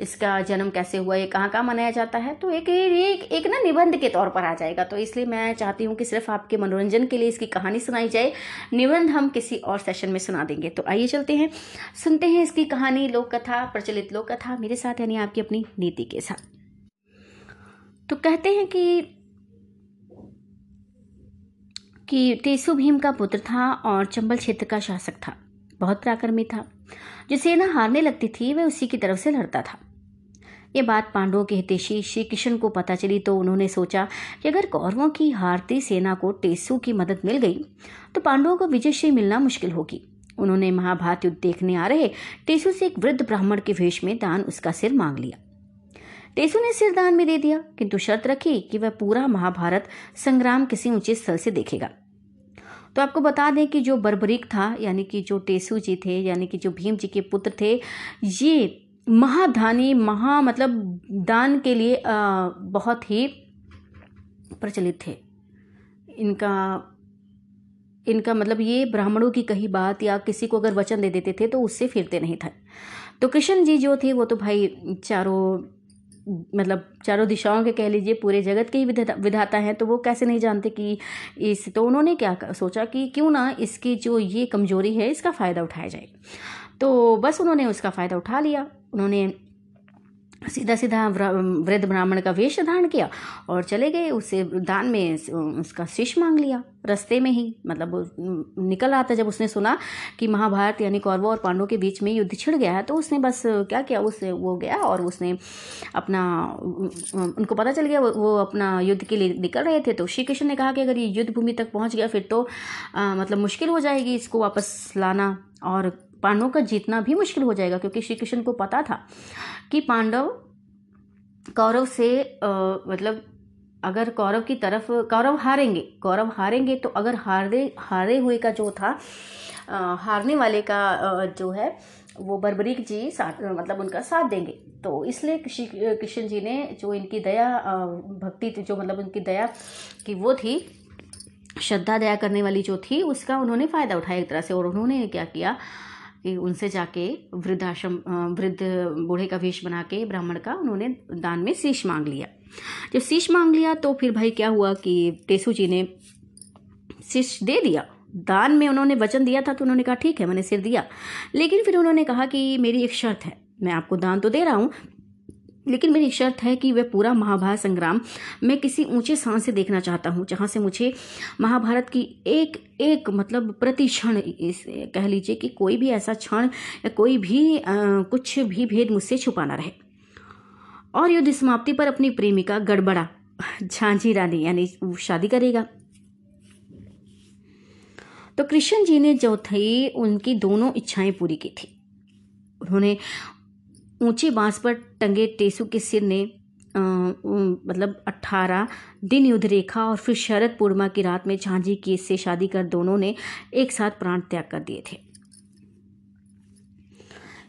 इसका जन्म कैसे हुआ, ये कहाँ कहाँ मनाया जाता है, तो एक एक, एक ना निबंध के तौर पर आ जाएगा। तो इसलिए मैं चाहती हूँ कि सिर्फ आपके मनोरंजन के लिए इसकी कहानी सुनाई जाए, निबंध हम किसी और सेशन में सुना देंगे। तो आइए चलते हैं, सुनते हैं इसकी कहानी, लोक कथा, प्रचलित लोक कथा मेरे साथ यानी आपकी अपनी नीति के साथ। तो कहते हैं कि कि तेसु भीम का पुत्र था और चंबल क्षेत्र का शासक था। बहुत पराक्रमी था, जो सेना हारने लगती थी वह उसी की तरफ से लड़ता था। ये बात पांडवों के हितैषी श्री कृष्ण को पता चली तो उन्होंने सोचा कि अगर कौरवों की हारती सेना को टेसु की मदद मिल गई तो पांडवों को विजय से मिलना मुश्किल होगी। उन्होंने महाभारत युद्ध देखने आ रहे टेसु से एक वृद्ध ब्राह्मण के वेश में दान उसका सिर मांग लिया। टेसु ने सिर दान में दे दिया, किंतु शर्त रखी कि वह पूरा महाभारत संग्राम किसी ऊंचे स्थल से देखेगा। तो आपको बता दें कि जो बर्बरीक था, यानी कि जो टेसु जी थे, यानी कि जो भीम जी के पुत्र थे, ये महाधानी, महा मतलब दान के लिए आ, बहुत ही प्रचलित थे। इनका इनका मतलब ये ब्राह्मणों की कही बात या किसी को अगर वचन दे देते थे तो उससे फिरते नहीं थे। तो कृष्ण जी जो थे वो तो भाई चारों मतलब चारों दिशाओं के कह लीजिए पूरे जगत के ही विधाता हैं, तो वो कैसे नहीं जानते कि इस। तो उन्होंने क्या सोचा कि क्यों ना इसकी जो ये कमजोरी है इसका फ़ायदा उठाया जाए। तो बस उन्होंने उसका फ़ायदा उठा लिया। उन्होंने सीधा सीधा वृद्ध ब्राह्मण का वेश धारण किया और चले गए, उससे दान में उसका शीश मांग लिया। रास्ते में ही मतलब निकल रहा था जब उसने सुना कि महाभारत यानी कौरवों और पांडवों के बीच में युद्ध छिड़ गया है, तो उसने बस क्या किया, उससे वो गया और उसने अपना, उनको पता चल गया वो अपना युद्ध के लिए निकल रहे थे। तो श्री कृष्ण ने कहा कि अगर ये युद्ध भूमि तक पहुँच गया फिर तो आ, मतलब मुश्किल हो जाएगी इसको वापस लाना और पांडवों का जीतना भी मुश्किल हो जाएगा, क्योंकि श्री कृष्ण को पता था कि पांडव कौरव से आ, मतलब अगर कौरव की तरफ कौरव हारेंगे कौरव हारेंगे तो अगर हारे हारे हुए का जो था आ, हारने वाले का आ, जो है वो बर्बरीक जी साथ मतलब उनका साथ देंगे। तो इसलिए कृष्ण जी ने जो इनकी दया आ, भक्ति जो मतलब उनकी दया की वो थी, श्रद्धा दया करने वाली जो थी, उसका उन्होंने फ़ायदा उठाया एक तरह से। और उन्होंने क्या किया कि उनसे जाके वृद्धाश्रम वृद्ध बूढ़े का वेश बना के ब्राह्मण का उन्होंने दान में शीश मांग लिया। जब शीश मांग लिया तो फिर भाई क्या हुआ कि टेसु जी ने शीश दे दिया, दान में उन्होंने वचन दिया था। तो उन्होंने कहा ठीक है मैंने सिर दिया, लेकिन फिर उन्होंने कहा कि मेरी एक शर्त है, मैं आपको दान तो दे रहा हूँ लेकिन मेरी शर्त है कि वह पूरा महाभारत संग्राम मैं किसी ऊंचे स्थान से देखना चाहता हूँ जहाँ से मुझे महाभारत की एक एक मतलब प्रति क्षण कह लीजिए कि कोई भी ऐसा क्षण या कोई भी आ, कुछ भी भेद मुझसे छुपा ना रहे। और युद्ध समाप्ति पर अपनी प्रेमिका गड़बड़ा झांझी रानी यानी शादी करेगा। तो कृष्ण जी ने जो थी उनकी दोनों इच्छाएं पूरी की थी। उन्होंने ऊंचे बांस पर टंगे टेसु के सिर ने आ, मतलब अट्ठारह दिन युद्ध रेखा और फिर शरद पूर्णिमा की रात में झांझी की से शादी कर दोनों ने एक साथ प्राण त्याग कर दिए थे।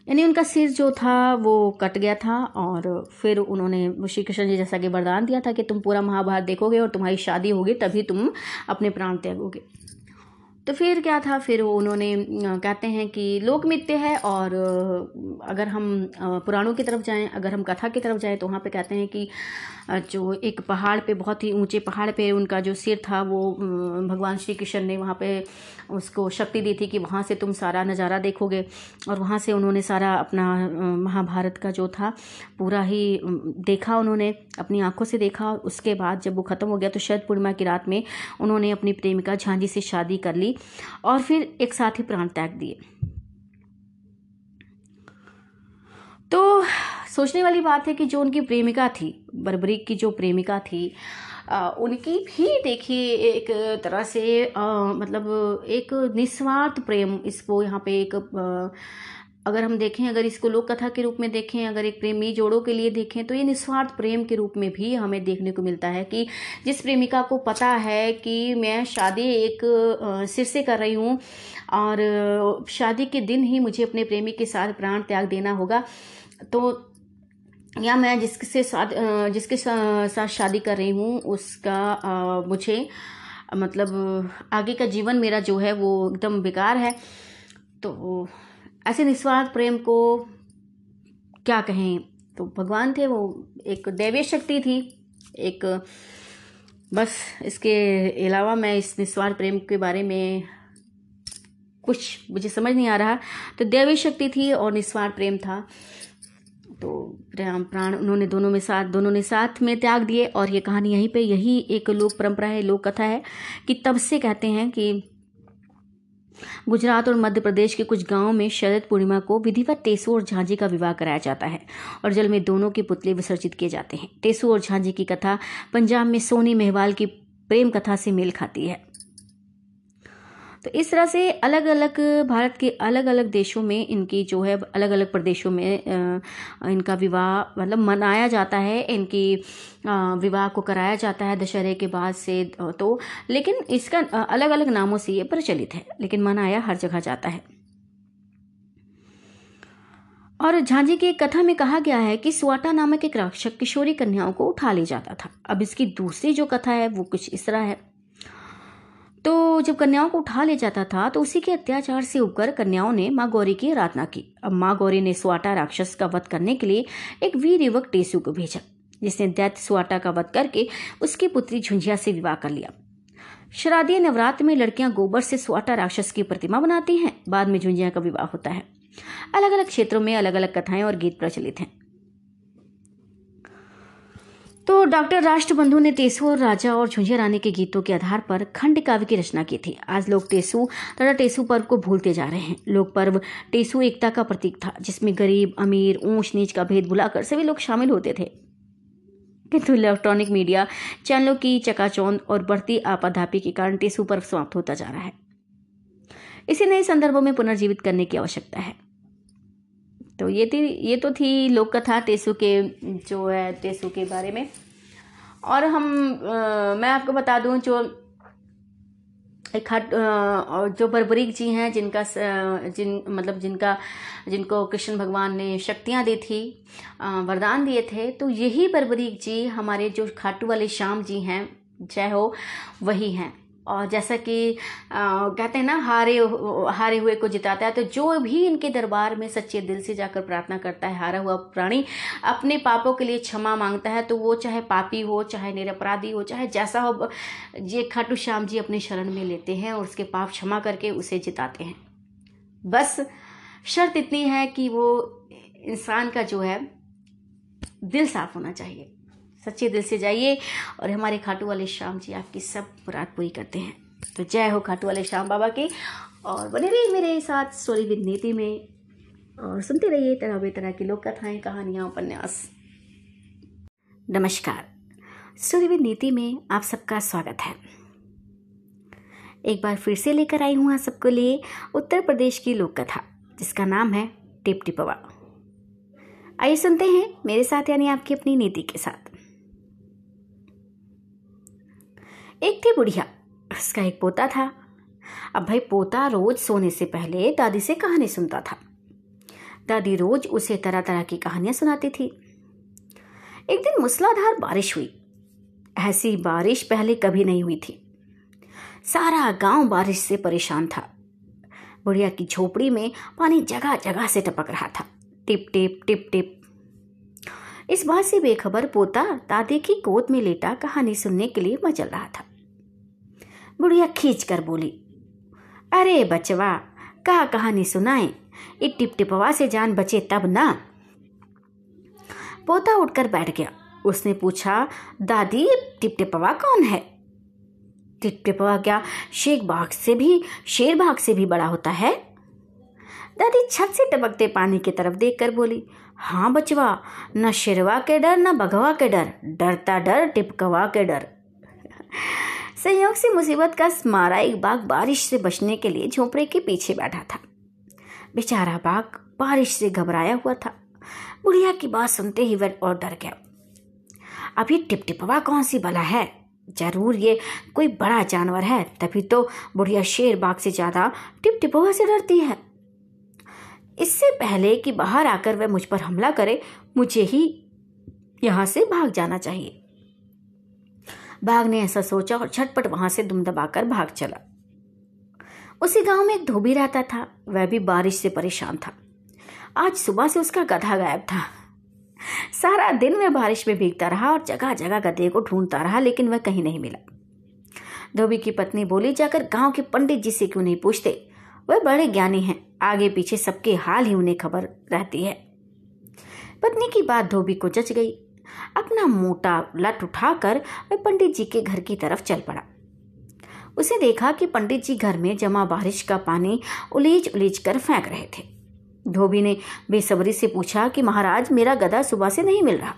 यानी उनका सिर जो था वो कट गया था और फिर उन्होंने श्री कृष्ण जी जैसा कि वरदान दिया था कि तुम पूरा महाभारत देखोगे और तुम्हारी शादी होगी तभी तुम अपने प्राण त्यागोगे। तो फिर क्या था, फिर उन्होंने कहते हैं कि लोक मिथ्य है और अगर हम पुराणों की तरफ जाएं, अगर हम कथा की तरफ जाएं तो वहाँ पे कहते हैं कि जो एक पहाड़ पे, बहुत ही ऊंचे पहाड़ पे उनका जो सिर था वो भगवान श्री कृष्ण ने वहाँ पे उसको शक्ति दी थी कि वहाँ से तुम सारा नज़ारा देखोगे। और वहाँ से उन्होंने सारा अपना महाभारत का जो था पूरा ही देखा, उन्होंने अपनी आँखों से देखा। और उसके बाद जब वो ख़त्म हो गया तो शरद पूर्णिमा की रात में उन्होंने अपनी प्रेमिका झांझी से शादी कर ली और फिर एक साथ ही प्राण त्याग दिए। तो सोचने वाली बात है कि जो उनकी प्रेमिका थी, बर्बरीक की जो प्रेमिका थी, आ, उनकी भी देखिए एक तरह से आ, मतलब एक निस्वार्थ प्रेम, इसको यहाँ पे एक आ, अगर हम देखें, अगर इसको लोक कथा के रूप में देखें, अगर एक प्रेमी जोड़ों के लिए देखें तो ये निस्वार्थ प्रेम के रूप में भी हमें देखने को मिलता है कि जिस प्रेमिका को पता है कि मैं शादी एक सिर से कर रही हूँ और शादी के दिन ही मुझे अपने प्रेमी के साथ प्राण त्याग देना होगा, तो या मैं जिससे जिसके साथ शादी कर रही हूँ उसका मुझे मतलब आगे का जीवन मेरा जो है वो एकदम बेकार है। तो ऐसे निस्वार्थ प्रेम को क्या कहें, तो भगवान थे, वो एक दैवीय शक्ति थी, एक बस। इसके अलावा मैं इस निस्वार्थ प्रेम के बारे में कुछ मुझे समझ नहीं आ रहा। तो दैवीय शक्ति थी और निस्वार्थ प्रेम था, तो राम प्राण उन्होंने दोनों में साथ दोनों ने साथ में त्याग दिए। और ये कहानी यहीं पे, यही एक लोक परंपरा है, लोक कथा है कि तब से कहते हैं कि गुजरात और मध्य प्रदेश के कुछ गांवों में शरद पूर्णिमा को विधिवत तेसु और झांझी का विवाह कराया जाता है और जल में दोनों के पुतले विसर्जित किए जाते हैं। तेसु और झांझी की कथा पंजाब में सोनी मेहवाल की प्रेम कथा से मेल खाती है। तो इस तरह से अलग अलग भारत के अलग अलग देशों में इनकी जो है अलग अलग प्रदेशों में इनका विवाह मतलब मनाया जाता है, इनकी विवाह को कराया जाता है दशहरे के बाद से। तो लेकिन इसका अलग अलग नामों से ये प्रचलित है, लेकिन मनाया हर जगह जाता है। और झांझी की एक कथा में कहा गया है कि सुवाटा नामक एक राक्षस किशोरी कन्याओं को उठा ले जाता था। अब इसकी दूसरी जो कथा है वो कुछ इस तरह है। तो जब कन्याओं को उठा ले जाता था तो उसी के अत्याचार से उबकर कन्याओं ने माँ गौरी की आराधना की। अब माँ गौरी ने सुवाटा राक्षस का वध करने के लिए एक वीर युवक टेसु को भेजा, जिसने दैत्य सुवाटा का वध करके उसकी पुत्री झुंझिया से विवाह कर लिया। श्राद्धीय नवरात्र में लड़कियां गोबर से सुवाटा राक्षस की प्रतिमा बनाती हैं, बाद में झुंझिया का विवाह होता है। अलग अलग क्षेत्रों में अलग अलग कथाएं और गीत प्रचलित हैं। तो डॉक्टर राष्ट्रबंधु ने टेसु और राजा और झुंझिया रानी के गीतों के आधार पर खंड काव्य की रचना की थी। आज लोग टेसु तथा टेसु पर्व को भूलते जा रहे हैं। लोक पर्व टेसु एकता का प्रतीक था, जिसमें गरीब अमीर ऊंच नीच का भेद भुलाकर सभी लोग शामिल होते थे। किंतु इलेक्ट्रॉनिक मीडिया चैनलों की चकाचौंध और बढ़ती आपाधापी के कारण टेसु पर्व समाप्त होता जा रहा है। इसे नए संदर्भों में पुनर्जीवित करने की आवश्यकता है। तो ये थी ये तो थी लोक कथा टेसु के जो है टेसु के बारे में। और हम आ, मैं आपको बता दूं जो एक हट आ, जो बर्बरीक जी हैं, जिनका जिन मतलब जिनका जिनको कृष्ण भगवान ने शक्तियां दी थी, आ, वरदान दिए थे, तो यही बर्बरीक जी हमारे जो खाटू वाले श्याम जी हैं, जय हो, वही हैं। और जैसा कि आ, कहते हैं ना, हारे हारे हुए को जिताता है। तो जो भी इनके दरबार में सच्चे दिल से जाकर प्रार्थना करता है, हारा हुआ प्राणी अपने पापों के लिए क्षमा मांगता है, तो वो चाहे पापी हो, चाहे निरपराधी हो, चाहे जैसा हो, ये खाटू श्याम जी अपने शरण में लेते हैं और उसके पाप क्षमा करके उसे जिताते हैं। बस शर्त इतनी है कि वो इंसान का जो है दिल साफ होना चाहिए। सच्चे दिल से जाइए और हमारे खाटू वाले श्याम जी आपकी सब मुराद पूरी करते हैं। तो जय हो खाटू वाले श्याम बाबा की। और बने रहिए मेरे साथ स्टोरी विद नीति में और सुनते रहिए तरह बेतरह की लोक कथाएं, कहानियाँ, उपन्यास। नमस्कार, स्टोरी विद नीति में आप सबका स्वागत है। एक बार फिर से लेकर आई हूँ आप सबके लिए उत्तर प्रदेश की लोक कथा, जिसका नाम है टिपटिपवा। आइए सुनते हैं मेरे साथ, यानी आपकी अपनी नीति के साथ। एक थी बुढ़िया, उसका एक पोता था। अब भाई पोता रोज सोने से पहले दादी से कहानी सुनता था। दादी रोज उसे तरह तरह की कहानियां सुनाती थी। एक दिन मूसलाधार बारिश हुई। ऐसी बारिश पहले कभी नहीं हुई थी। सारा गांव बारिश से परेशान था। बुढ़िया की झोपड़ी में पानी जगह जगह से टपक रहा था, टिप टिप टिप टिप। इस बात से बेखबर पोता दादी की गोद में लेटा कहानी सुनने के लिए मचल रहा था। बुढ़िया खींच कर बोली, अरे बचवा, कहा कहानी सुनाए, एक टिपटिपवा से जान बचे तब ना। पोता उठकर बैठ गया। उसने पूछा, दादी टिपटिपवा कौन है? टिपटिपवा क्या शेर बाघ से भी शेर बाघ से भी बड़ा होता है? दादी छत से टपकते पानी की तरफ देखकर बोली, हाँ बचवा, न शेरवा के डर न बघवा के डर, डरता डर टिपकवा के डर। संयोग से मुसीबत का मारा एक बाघ बारिश से बचने के लिए झोपड़े के पीछे बैठा था। बेचारा बाघ बारिश से घबराया हुआ था। बुढ़िया की बात सुनते ही वह और डर गया। अब ये टिपटिपवा कौन सी भला है? जरूर ये कोई बड़ा जानवर है, तभी तो बुढ़िया शेर बाघ से ज्यादा टिपटिपवा से डरती है। इससे पहले कि बाहर आकर वह मुझ पर हमला करे, मुझे ही यहाँ से भाग जाना चाहिए। बाघ ने ऐसा सोचा और झटपट वहां से दुम दबाकर भाग चला। उसी गांव में एक धोबी रहता था, वह भी बारिश से परेशान था। आज सुबह से उसका गधा गायब था। सारा दिन वह बारिश में भीगता रहा और जगह जगह गधे को ढूंढता रहा, लेकिन वह कहीं नहीं मिला। धोबी की पत्नी बोली, जाकर गांव के पंडित जी से क्यों नहीं पूछते, वह बड़े ज्ञानी हैं, आगे पीछे सबके हाल ही उन्हें खबर रहती है। पत्नी की बात धोबी को जच गई। अपना मोटा लट उठाकर वह पंडित जी के घर की तरफ चल पड़ा। उसे देखा कि पंडित जी घर में जमा बारिश का पानी उलीज उलीज कर फेंक रहे थे। धोबी ने बेसब्री से पूछा कि महाराज, मेरा गधा सुबह से नहीं मिल रहा,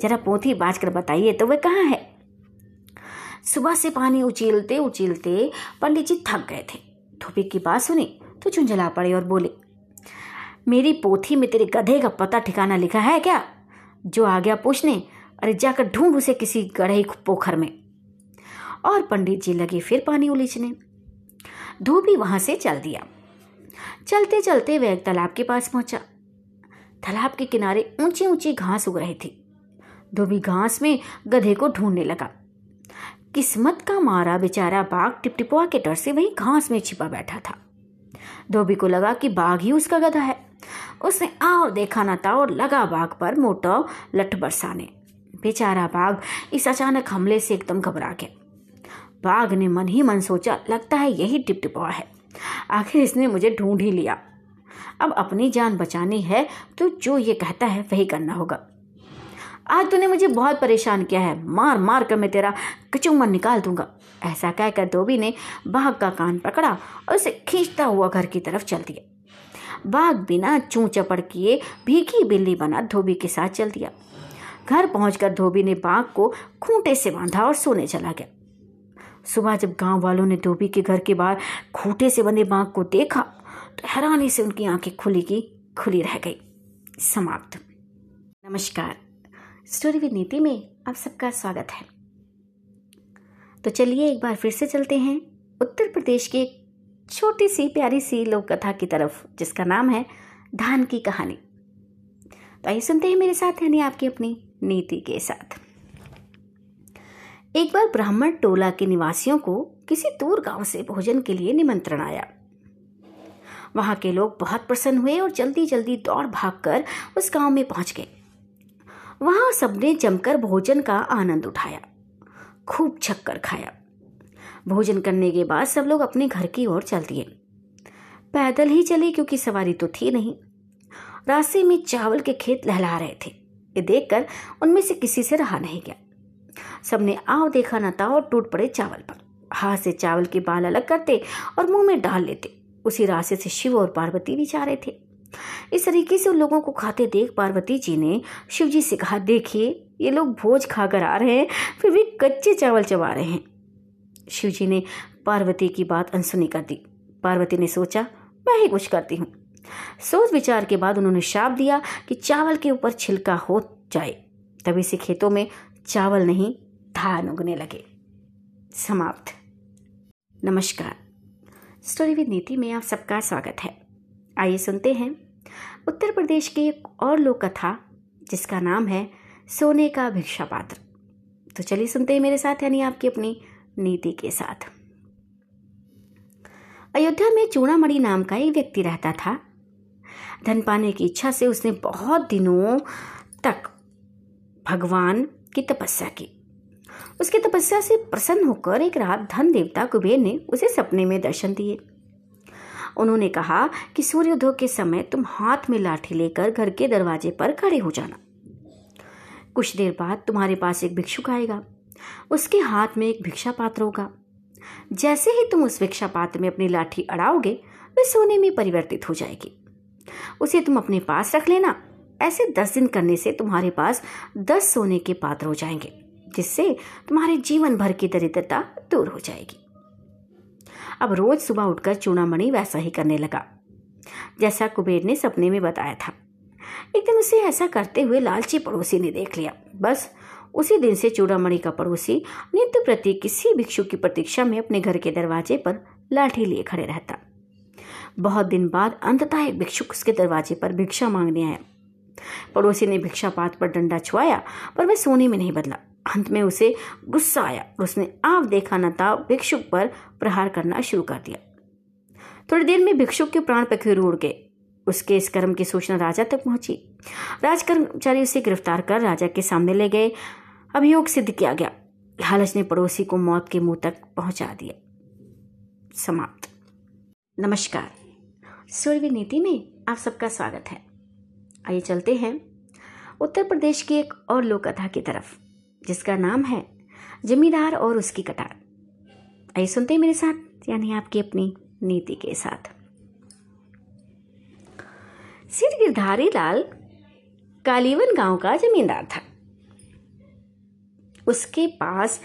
जरा पोथी बाँच कर बताइए तो वह कहाँ है। सुबह से पानी उचीलते उचीलते पंडित जी थक गए थे। धोबी की बात सुनी तो झुंझला पड़े और बोले, मेरी पोथी में तेरे गधे का पता ठिकाना लिखा है क्या? जो आ गया पूछने, अरे जाकर ढूंढ उसे किसी गढ़े पोखर में। और पंडित जी लगे फिर पानी उलीचने। धोबी वहां से चल दिया। चलते चलते वह एक तालाब के पास पहुंचा। तालाब के किनारे ऊंची ऊंची घास उग रही थी। धोबी घास में गधे को ढूंढने लगा। किस्मत का मारा बेचारा बाघ टिपटिपवा के डर से वहीं घास में छिपा बैठा था। धोबी को लगा कि बाघ ही उसका गधा है। उसने और देखा ना था और लगा बाघ पर मोटा लठ बरसाने। बेचारा बाघ इस अचानक हमले से एकदम घबरा गया। बाघ ने मन ही मन सोचा, लगता है यही टिपटिपवा है, आखिर इसने मुझे ढूंढ ही लिया। अब अपनी जान बचानी है तो जो ये कहता है वही करना होगा। आज तूने मुझे बहुत परेशान किया है, मार मार कर मैं तेरा कचूमर निकाल दूंगा। ऐसा कहकर धोबी ने बाघ का कान पकड़ा और उसे खींचता हुआ घर की तरफ चल दिया। बाघ बिना चूं चपड़ किए भीगी बिल्ली बना धोबी के साथ चल दिया। घर पहुंचकर धोबी ने बाघ को खूंटे से बांधा और सोने चला गया। सुबह जब गांव वालों ने धोबी के घर के बाहर खूंटे से बंधे बाघ को देखा तो हैरानी से उनकी आंखें खुली की खुली रह गई। समाप्त। नमस्कार। स्टोरी विद नीति में आप सबका स्वागत है। तो चलिए एक बार फिर से चलते हैं उत्तर प्रदेश की एक छोटी सी प्यारी सी लोक कथा की तरफ, जिसका नाम है धान की कहानी। तो आइए सुनते हैं मेरे साथ, यानी आपकी अपनी नीति के साथ। एक बार ब्राह्मण टोला के निवासियों को किसी दूर गांव से भोजन के लिए निमंत्रण आया। वहां के लोग बहुत प्रसन्न हुए और जल्दी जल्दी दौड़ भाग कर उस गाँव में पहुंच गए। वहाँ सबने जमकर भोजन का आनंद उठाया, खूब छक्कर खाया। भोजन करने के बाद सब लोग अपने घर की ओर चल दिए। पैदल ही चले क्योंकि सवारी तो थी नहीं। रास्ते में चावल के खेत लहला रहे थे। ये देखकर उनमें से किसी से रहा नहीं गया। सबने आओ देखा न था और टूट पड़े चावल पर। हाथ से चावल के बाल अलग करते और मुंह में डाल लेते। उसी रास्ते से शिव और पार्वती भी जा रहे थे। इस तरीके से उन लोगों को खाते देख पार्वती जी ने शिव जी से कहा, देखिए ये लोग भोज खाकर आ रहे हैं, फिर भी कच्चे चावल चबा रहे हैं। शिव जी ने पार्वती की बात अनसुनी कर दी। पार्वती ने सोचा, मैं ही कुछ करती हूँ। सोच विचार के बाद उन्होंने शाप दिया कि चावल के ऊपर छिलका हो जाए। तभी से खेतों में चावल नहीं धान उगने लगे। समाप्त। नमस्कार। स्टोरी विद नीति में आप सबका स्वागत है। आइए सुनते हैं उत्तर प्रदेश की एक और लोक कथा, जिसका नाम है सोने का भिक्षा पात्र। तो चलिए सुनते हैं मेरे साथ, यानी आपकी अपनी नीति के साथ। अयोध्या में चूड़ामणि नाम का एक व्यक्ति रहता था। धन पाने की इच्छा से उसने बहुत दिनों तक भगवान की तपस्या की। उसकी तपस्या से प्रसन्न होकर एक रात धन देवता कुबेर ने उसे सपने में दर्शन दिए। उन्होंने कहा कि सूर्योदय के समय तुम हाथ में लाठी लेकर घर के दरवाजे पर खड़े हो जाना। कुछ देर बाद तुम्हारे पास एक भिक्षुक आएगा। उसके हाथ में एक भिक्षा पात्र होगा। जैसे ही तुम उस भिक्षा पात्र में अपनी लाठी अड़ाओगे, वह सोने में परिवर्तित हो जाएगी। उसे तुम अपने पास रख लेना। ऐसे दस दिन करने से तुम्हारे पास दस सोने के पात्र हो जाएंगे, जिससे तुम्हारे जीवन भर की दरिद्रता दूर हो जाएगी। अब रोज सुबह उठकर चूड़ामणि वैसा ही करने लगा, जैसा कुबेर ने सपने में बताया था। एक दिन उसे ऐसा करते हुए लालची पड़ोसी ने देख लिया। बस उसी दिन से चूड़ामणि का पड़ोसी नित्य प्रति किसी भिक्षु की प्रतीक्षा में अपने घर के दरवाजे पर लाठी लिए खड़े रहता। बहुत दिन बाद अंततः एक भिक्षुक उसके दरवाजे पर भिक्षा मांगने आया। पड़ोसी ने भिक्षापात्र पर डंडा छुआया पर वह सोने में नहीं बदला। अंत में उसे गुस्सा आया और उसने आप देखा न था भिक्षुक पर प्रहार करना शुरू कर दिया। थोड़ी देर में भिक्षुक के प्राण पखेरु उड़ गए। उसके इस कर्म की सूचना राजा तक पहुंची। राजकर्मचारी उसे गिरफ्तार कर राजा के सामने ले गए। अभियोग सिद्ध किया गया। लालच ने पड़ोसी को मौत के मुंह तक पहुंचा दिया। समाप्त। नमस्कार, सूर्य नीति में आप सबका स्वागत है। आइए चलते हैं उत्तर प्रदेश की एक और लोक कथा की तरफ, जिसका नाम है जमींदार और उसकी कटार। आइए सुनते हैं मेरे साथ, यानी आपकी अपनी नीति के साथ। सिर गिरधारी लाल कालीवन गांव का जमींदार था। उसके पास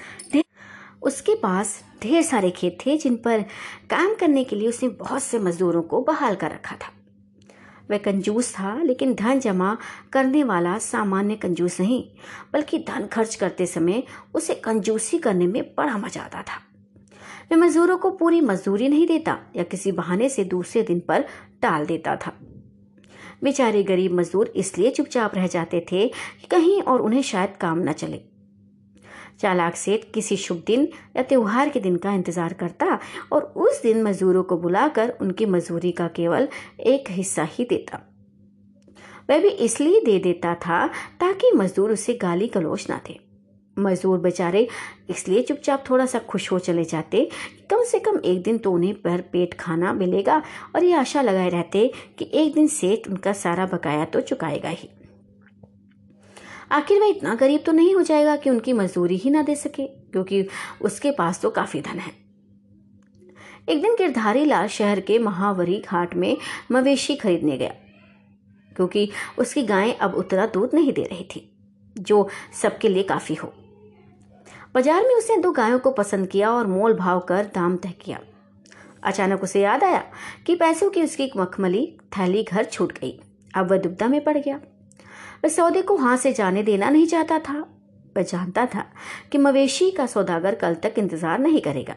उसके पास ढेर सारे खेत थे जिन पर काम करने के लिए उसने बहुत से मजदूरों को बहाल कर रखा था। वह कंजूस था, लेकिन धन जमा करने वाला सामान्य कंजूस नहीं, बल्कि धन खर्च करते समय उसे कंजूसी करने में बड़ा मजा आता था। वह मजदूरों को पूरी मजदूरी नहीं देता या किसी बहाने से दूसरे दिन पर टाल देता था। बेचारे गरीब मजदूर इसलिए चुपचाप रह जाते थे कि कहीं और उन्हें शायद काम न चले। चालाक सेठ किसी शुभ दिन या त्योहार के दिन का इंतजार करता और उस दिन मजदूरों को बुलाकर उनकी मजदूरी का केवल एक हिस्सा ही देता। वह भी इसलिए दे देता था ताकि मजदूर उसे गाली गलौज ना दे। मजदूर बेचारे इसलिए चुपचाप थोड़ा सा खुश हो चले जाते, कम से कम एक दिन तो उन्हें भर पेट खाना मिलेगा, और ये आशा लगाए रहते कि एक दिन सेठ उनका सारा बकाया तो चुकाएगा ही। आखिर वह इतना गरीब तो नहीं हो जाएगा कि उनकी मजदूरी ही ना दे सके, क्योंकि उसके पास तो काफी धन है। एक दिन गिरधारी लाल शहर के महावरी घाट में मवेशी खरीदने गया, क्योंकि उसकी गायें अब उतना दूध नहीं दे रही थी जो सबके लिए काफी हो। बाजार में उसने दो गायों को पसंद किया और मोल भाव कर दाम तय किया। अचानक उसे याद आया कि पैसों की उसकी मखमली थैली घर छूट गई। अब वह दुविधा में पड़ गया। वह सौदे को हाथ से जाने देना नहीं चाहता था। वह जानता था कि मवेशी का सौदागर कल तक इंतजार नहीं करेगा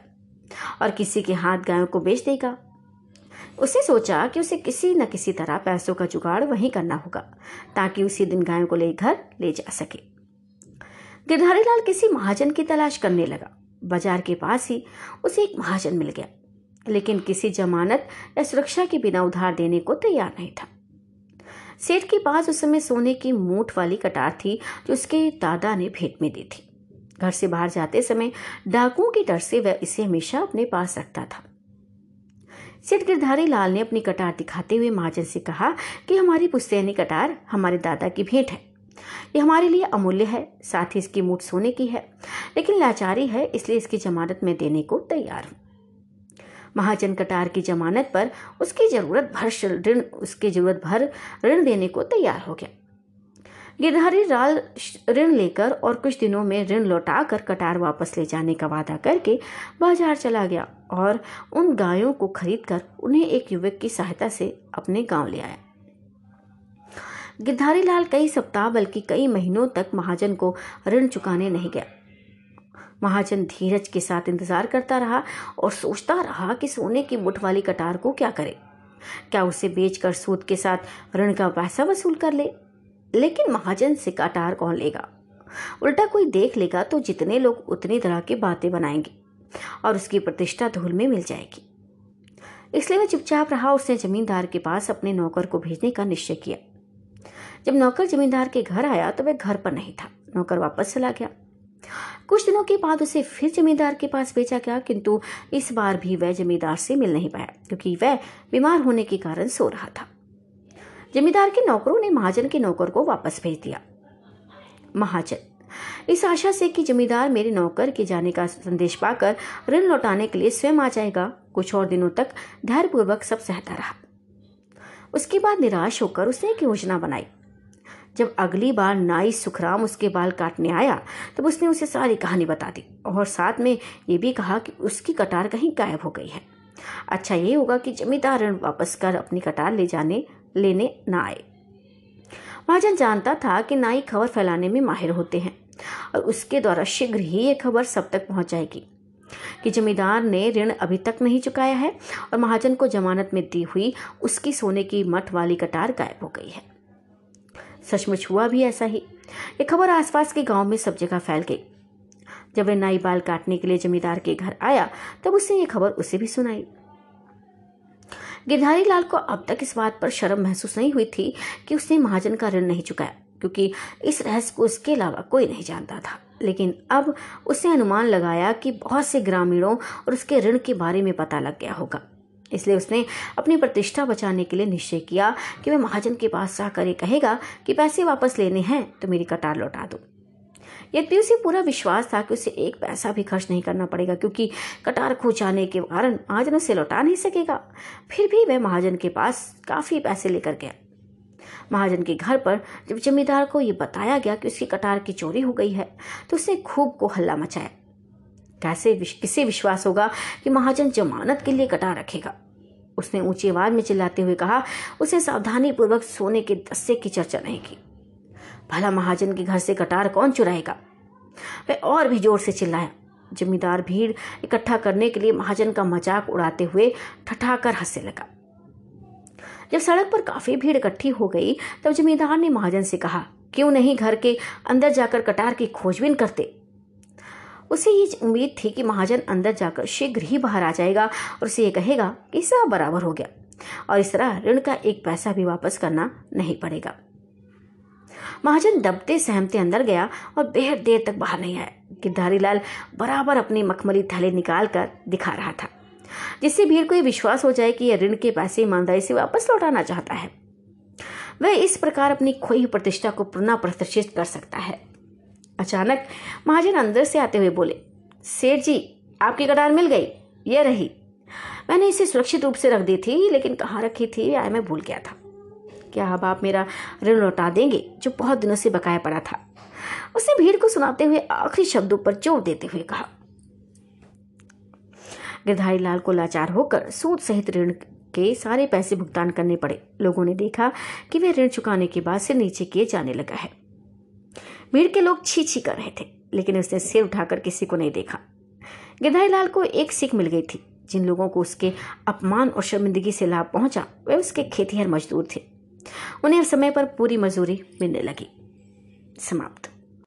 और किसी के हाथ गायों को बेच देगा। उसने सोचा कि उसे किसी न किसी तरह पैसों का जुगाड़ वहीं करना होगा ताकि उसी दिन गायों को ले घर ले जा सके। गिरधारी लाल किसी महाजन की तलाश करने लगा। बाजार के पास ही उसे एक महाजन मिल गया, लेकिन किसी जमानत या सुरक्षा के बिना उधार देने को तैयार नहीं था। सेठ के पास उस समय सोने की मूठ वाली कटार थी जो उसके दादा ने भेंट में दी थी। घर से बाहर जाते समय डाकुओं के डर से वह इसे हमेशा अपने पास रखता था। सेठ गिरधारी लाल ने अपनी कटार दिखाते हुए महाजन से कहा कि हमारी पुश्तैनी कटार हमारे दादा की भेंट है। ये हमारे लिए अमूल्य है, साथ ही इसकी मूठ सोने की है, लेकिन लाचारी है, इसलिए इसकी जमानत मैं देने को तैयार हूँ। महाजन कटार की जमानत पर उसकी जरूरत भर ऋण उसके जरूरत भर ऋण देने को तैयार हो गया। गिरधारी लाल ऋण लेकर और कुछ दिनों में ऋण लौटाकर कटार वापस ले जाने का वादा करके बाजार चला गया और उन गायों को खरीदकर उन्हें एक युवक की सहायता से अपने गांव ले आया। गिरधारी लाल कई सप्ताह बल्कि कई महीनों तक महाजन को ऋण चुकाने नहीं गया। महाजन धीरज के साथ इंतजार करता रहा और सोचता रहा कि सोने की मुठ वाली कटार को क्या करे। क्या उसे बेचकर सूद के साथ ऋण का पैसा वसूल कर ले? लेकिन महाजन से कटार कौन लेगा? उल्टा कोई देख लेगा तो जितने लोग उतनी तरह की बातें बनाएंगे और उसकी प्रतिष्ठा धूल में मिल जाएगी। इसलिए वह चुपचाप रहा। उसने जमींदार के पास अपने नौकर को भेजने का निश्चय किया। जब नौकर जमींदार के घर आया तो वह घर पर नहीं था। नौकर वापस चला गया। कुछ दिनों के बाद उसे फिर जमींदार के पास भेजा गया, किंतु इस बार भी वह जमींदार से मिल नहीं पाया क्योंकि वह बीमार होने के कारण सो रहा था। जमींदार के नौकरों ने महाजन के नौकर को वापस भेज दिया। महाजन इस आशा से कि जमींदार मेरे नौकर के जाने का संदेश पाकर ऋण लौटाने के लिए स्वयं आ जाएगा, कुछ और दिनों तक धैर्यपूर्वक सब सहता रहा। उसके बाद निराश होकर उसने एक योजना बनाई। जब अगली बार नाई सुखराम उसके बाल काटने आया तब उसने उसे सारी कहानी बता दी और साथ में ये भी कहा कि उसकी कटार कहीं गायब हो गई है। अच्छा ये होगा कि जमींदार ऋण वापस कर अपनी कटार ले जाने लेने ना आए। महाजन जानता था कि नाई खबर फैलाने में माहिर होते हैं और उसके द्वारा शीघ्र ही ये खबर सब तक पहुंच जाएगी कि जमींदार ने ऋण अभी तक नहीं चुकाया है और महाजन को जमानत में दी हुई उसकी सोने की मठ वाली कटार गायब हो गई है। सचमुच हुआ भी ऐसा ही। ये खबर आसपास के गांव में सब जगह फैल गई। जब वह नाई बाल काटने के लिए जमींदार के घर आया तब उसने ये खबर उसे भी सुनाई। गिरधारी लाल को अब तक इस बात पर शर्म महसूस नहीं हुई थी कि उसने महाजन का ऋण नहीं चुकाया, क्योंकि इस रहस्य को उसके अलावा कोई नहीं जानता था। लेकिन अब उसने अनुमान लगाया कि बहुत से ग्रामीणों और उसके ऋण के बारे में पता लग गया होगा, इसलिए उसने अपनी प्रतिष्ठा बचाने के लिए निश्चय किया कि वह महाजन के पास जाकर ये कहेगा कि पैसे वापस लेने हैं तो मेरी कटार लौटा दो। यद्यपि उसे पूरा विश्वास था कि उसे एक पैसा भी खर्च नहीं करना पड़ेगा, क्योंकि कटार खो जाने के कारण महाजन उसे लौटा नहीं सकेगा। फिर भी वह महाजन के पास काफ़ी पैसे लेकर गया। महाजन के घर पर जब जमींदार को ये बताया गया कि उसकी कटार की चोरी हो गई है तो उसने खूब को हल्ला मचाया। कैसे किसे विश्वास होगा कि महाजन जमानत के लिए कटार रखेगा? उसने ऊंची आवाज में चिल्लाते हुए कहा। उसने सावधानी पूर्वक सोने के दस्ते की चर्चा नहीं की। भला महाजन के घर से कटार कौन चुराएगा? वह और भी जोर से चिल्लाया। जमींदार भीड़ इकट्ठा करने के लिए महाजन का मजाक उड़ाते हुए ठठाकर हंसने लगा। जब सड़क पर काफी भीड़ इकट्ठी हो गई तब जमींदार ने महाजन से कहा, क्यों नहीं घर के अंदर जाकर कटार की खोजबीन करते? उसे ये उम्मीद थी कि महाजन अंदर जाकर शीघ्र ही बाहर आ जाएगा और उसे ये कहेगा कि सब बराबर हो गया और इस तरह ऋण का एक पैसा भी वापस करना नहीं पड़ेगा। महाजन दबते सहमते अंदर गया और बेहद देर तक बाहर नहीं आया। गिरधारी लाल बराबर अपनी मखमली थैले निकाल कर दिखा रहा था, जिससे भीड़ को यह विश्वास हो जाए कि यह ऋण के पैसे ईमानदारी से वापस लौटाना चाहता है। वह इस प्रकार अपनी खोई प्रतिष्ठा को पुनः प्रतिष्ठित कर सकता है। अचानक महाजन अंदर से आते हुए बोले, सेठ जी आपकी कटार मिल गई, यह रही। मैंने इसे सुरक्षित रूप से रख दी थी, लेकिन कहाँ रखी थी आया मैं भूल गया था। क्या अब आप मेरा ऋण लौटा देंगे जो बहुत दिनों से बकाया पड़ा था? उसने भीड़ को सुनाते हुए आखिरी शब्दों पर जोर देते हुए कहा। गिरधारी लाल को लाचार होकर सूद सहित ऋण के सारे पैसे भुगतान करने पड़े। लोगों ने देखा कि वह ऋण चुकाने के बाद से नीचे किए जाने लगा है। भीड़ के लोग छी छी कर रहे थे, लेकिन उसने सिर उठाकर किसी को नहीं देखा। गिरधारी लाल को एक सीख मिल गई थी। जिन लोगों को उसके अपमान और शर्मिंदगी से लाभ पहुंचा वे उसके खेतीहर मजदूर थे। उन्हें समय पर पूरी मजदूरी मिलने लगी। समाप्त।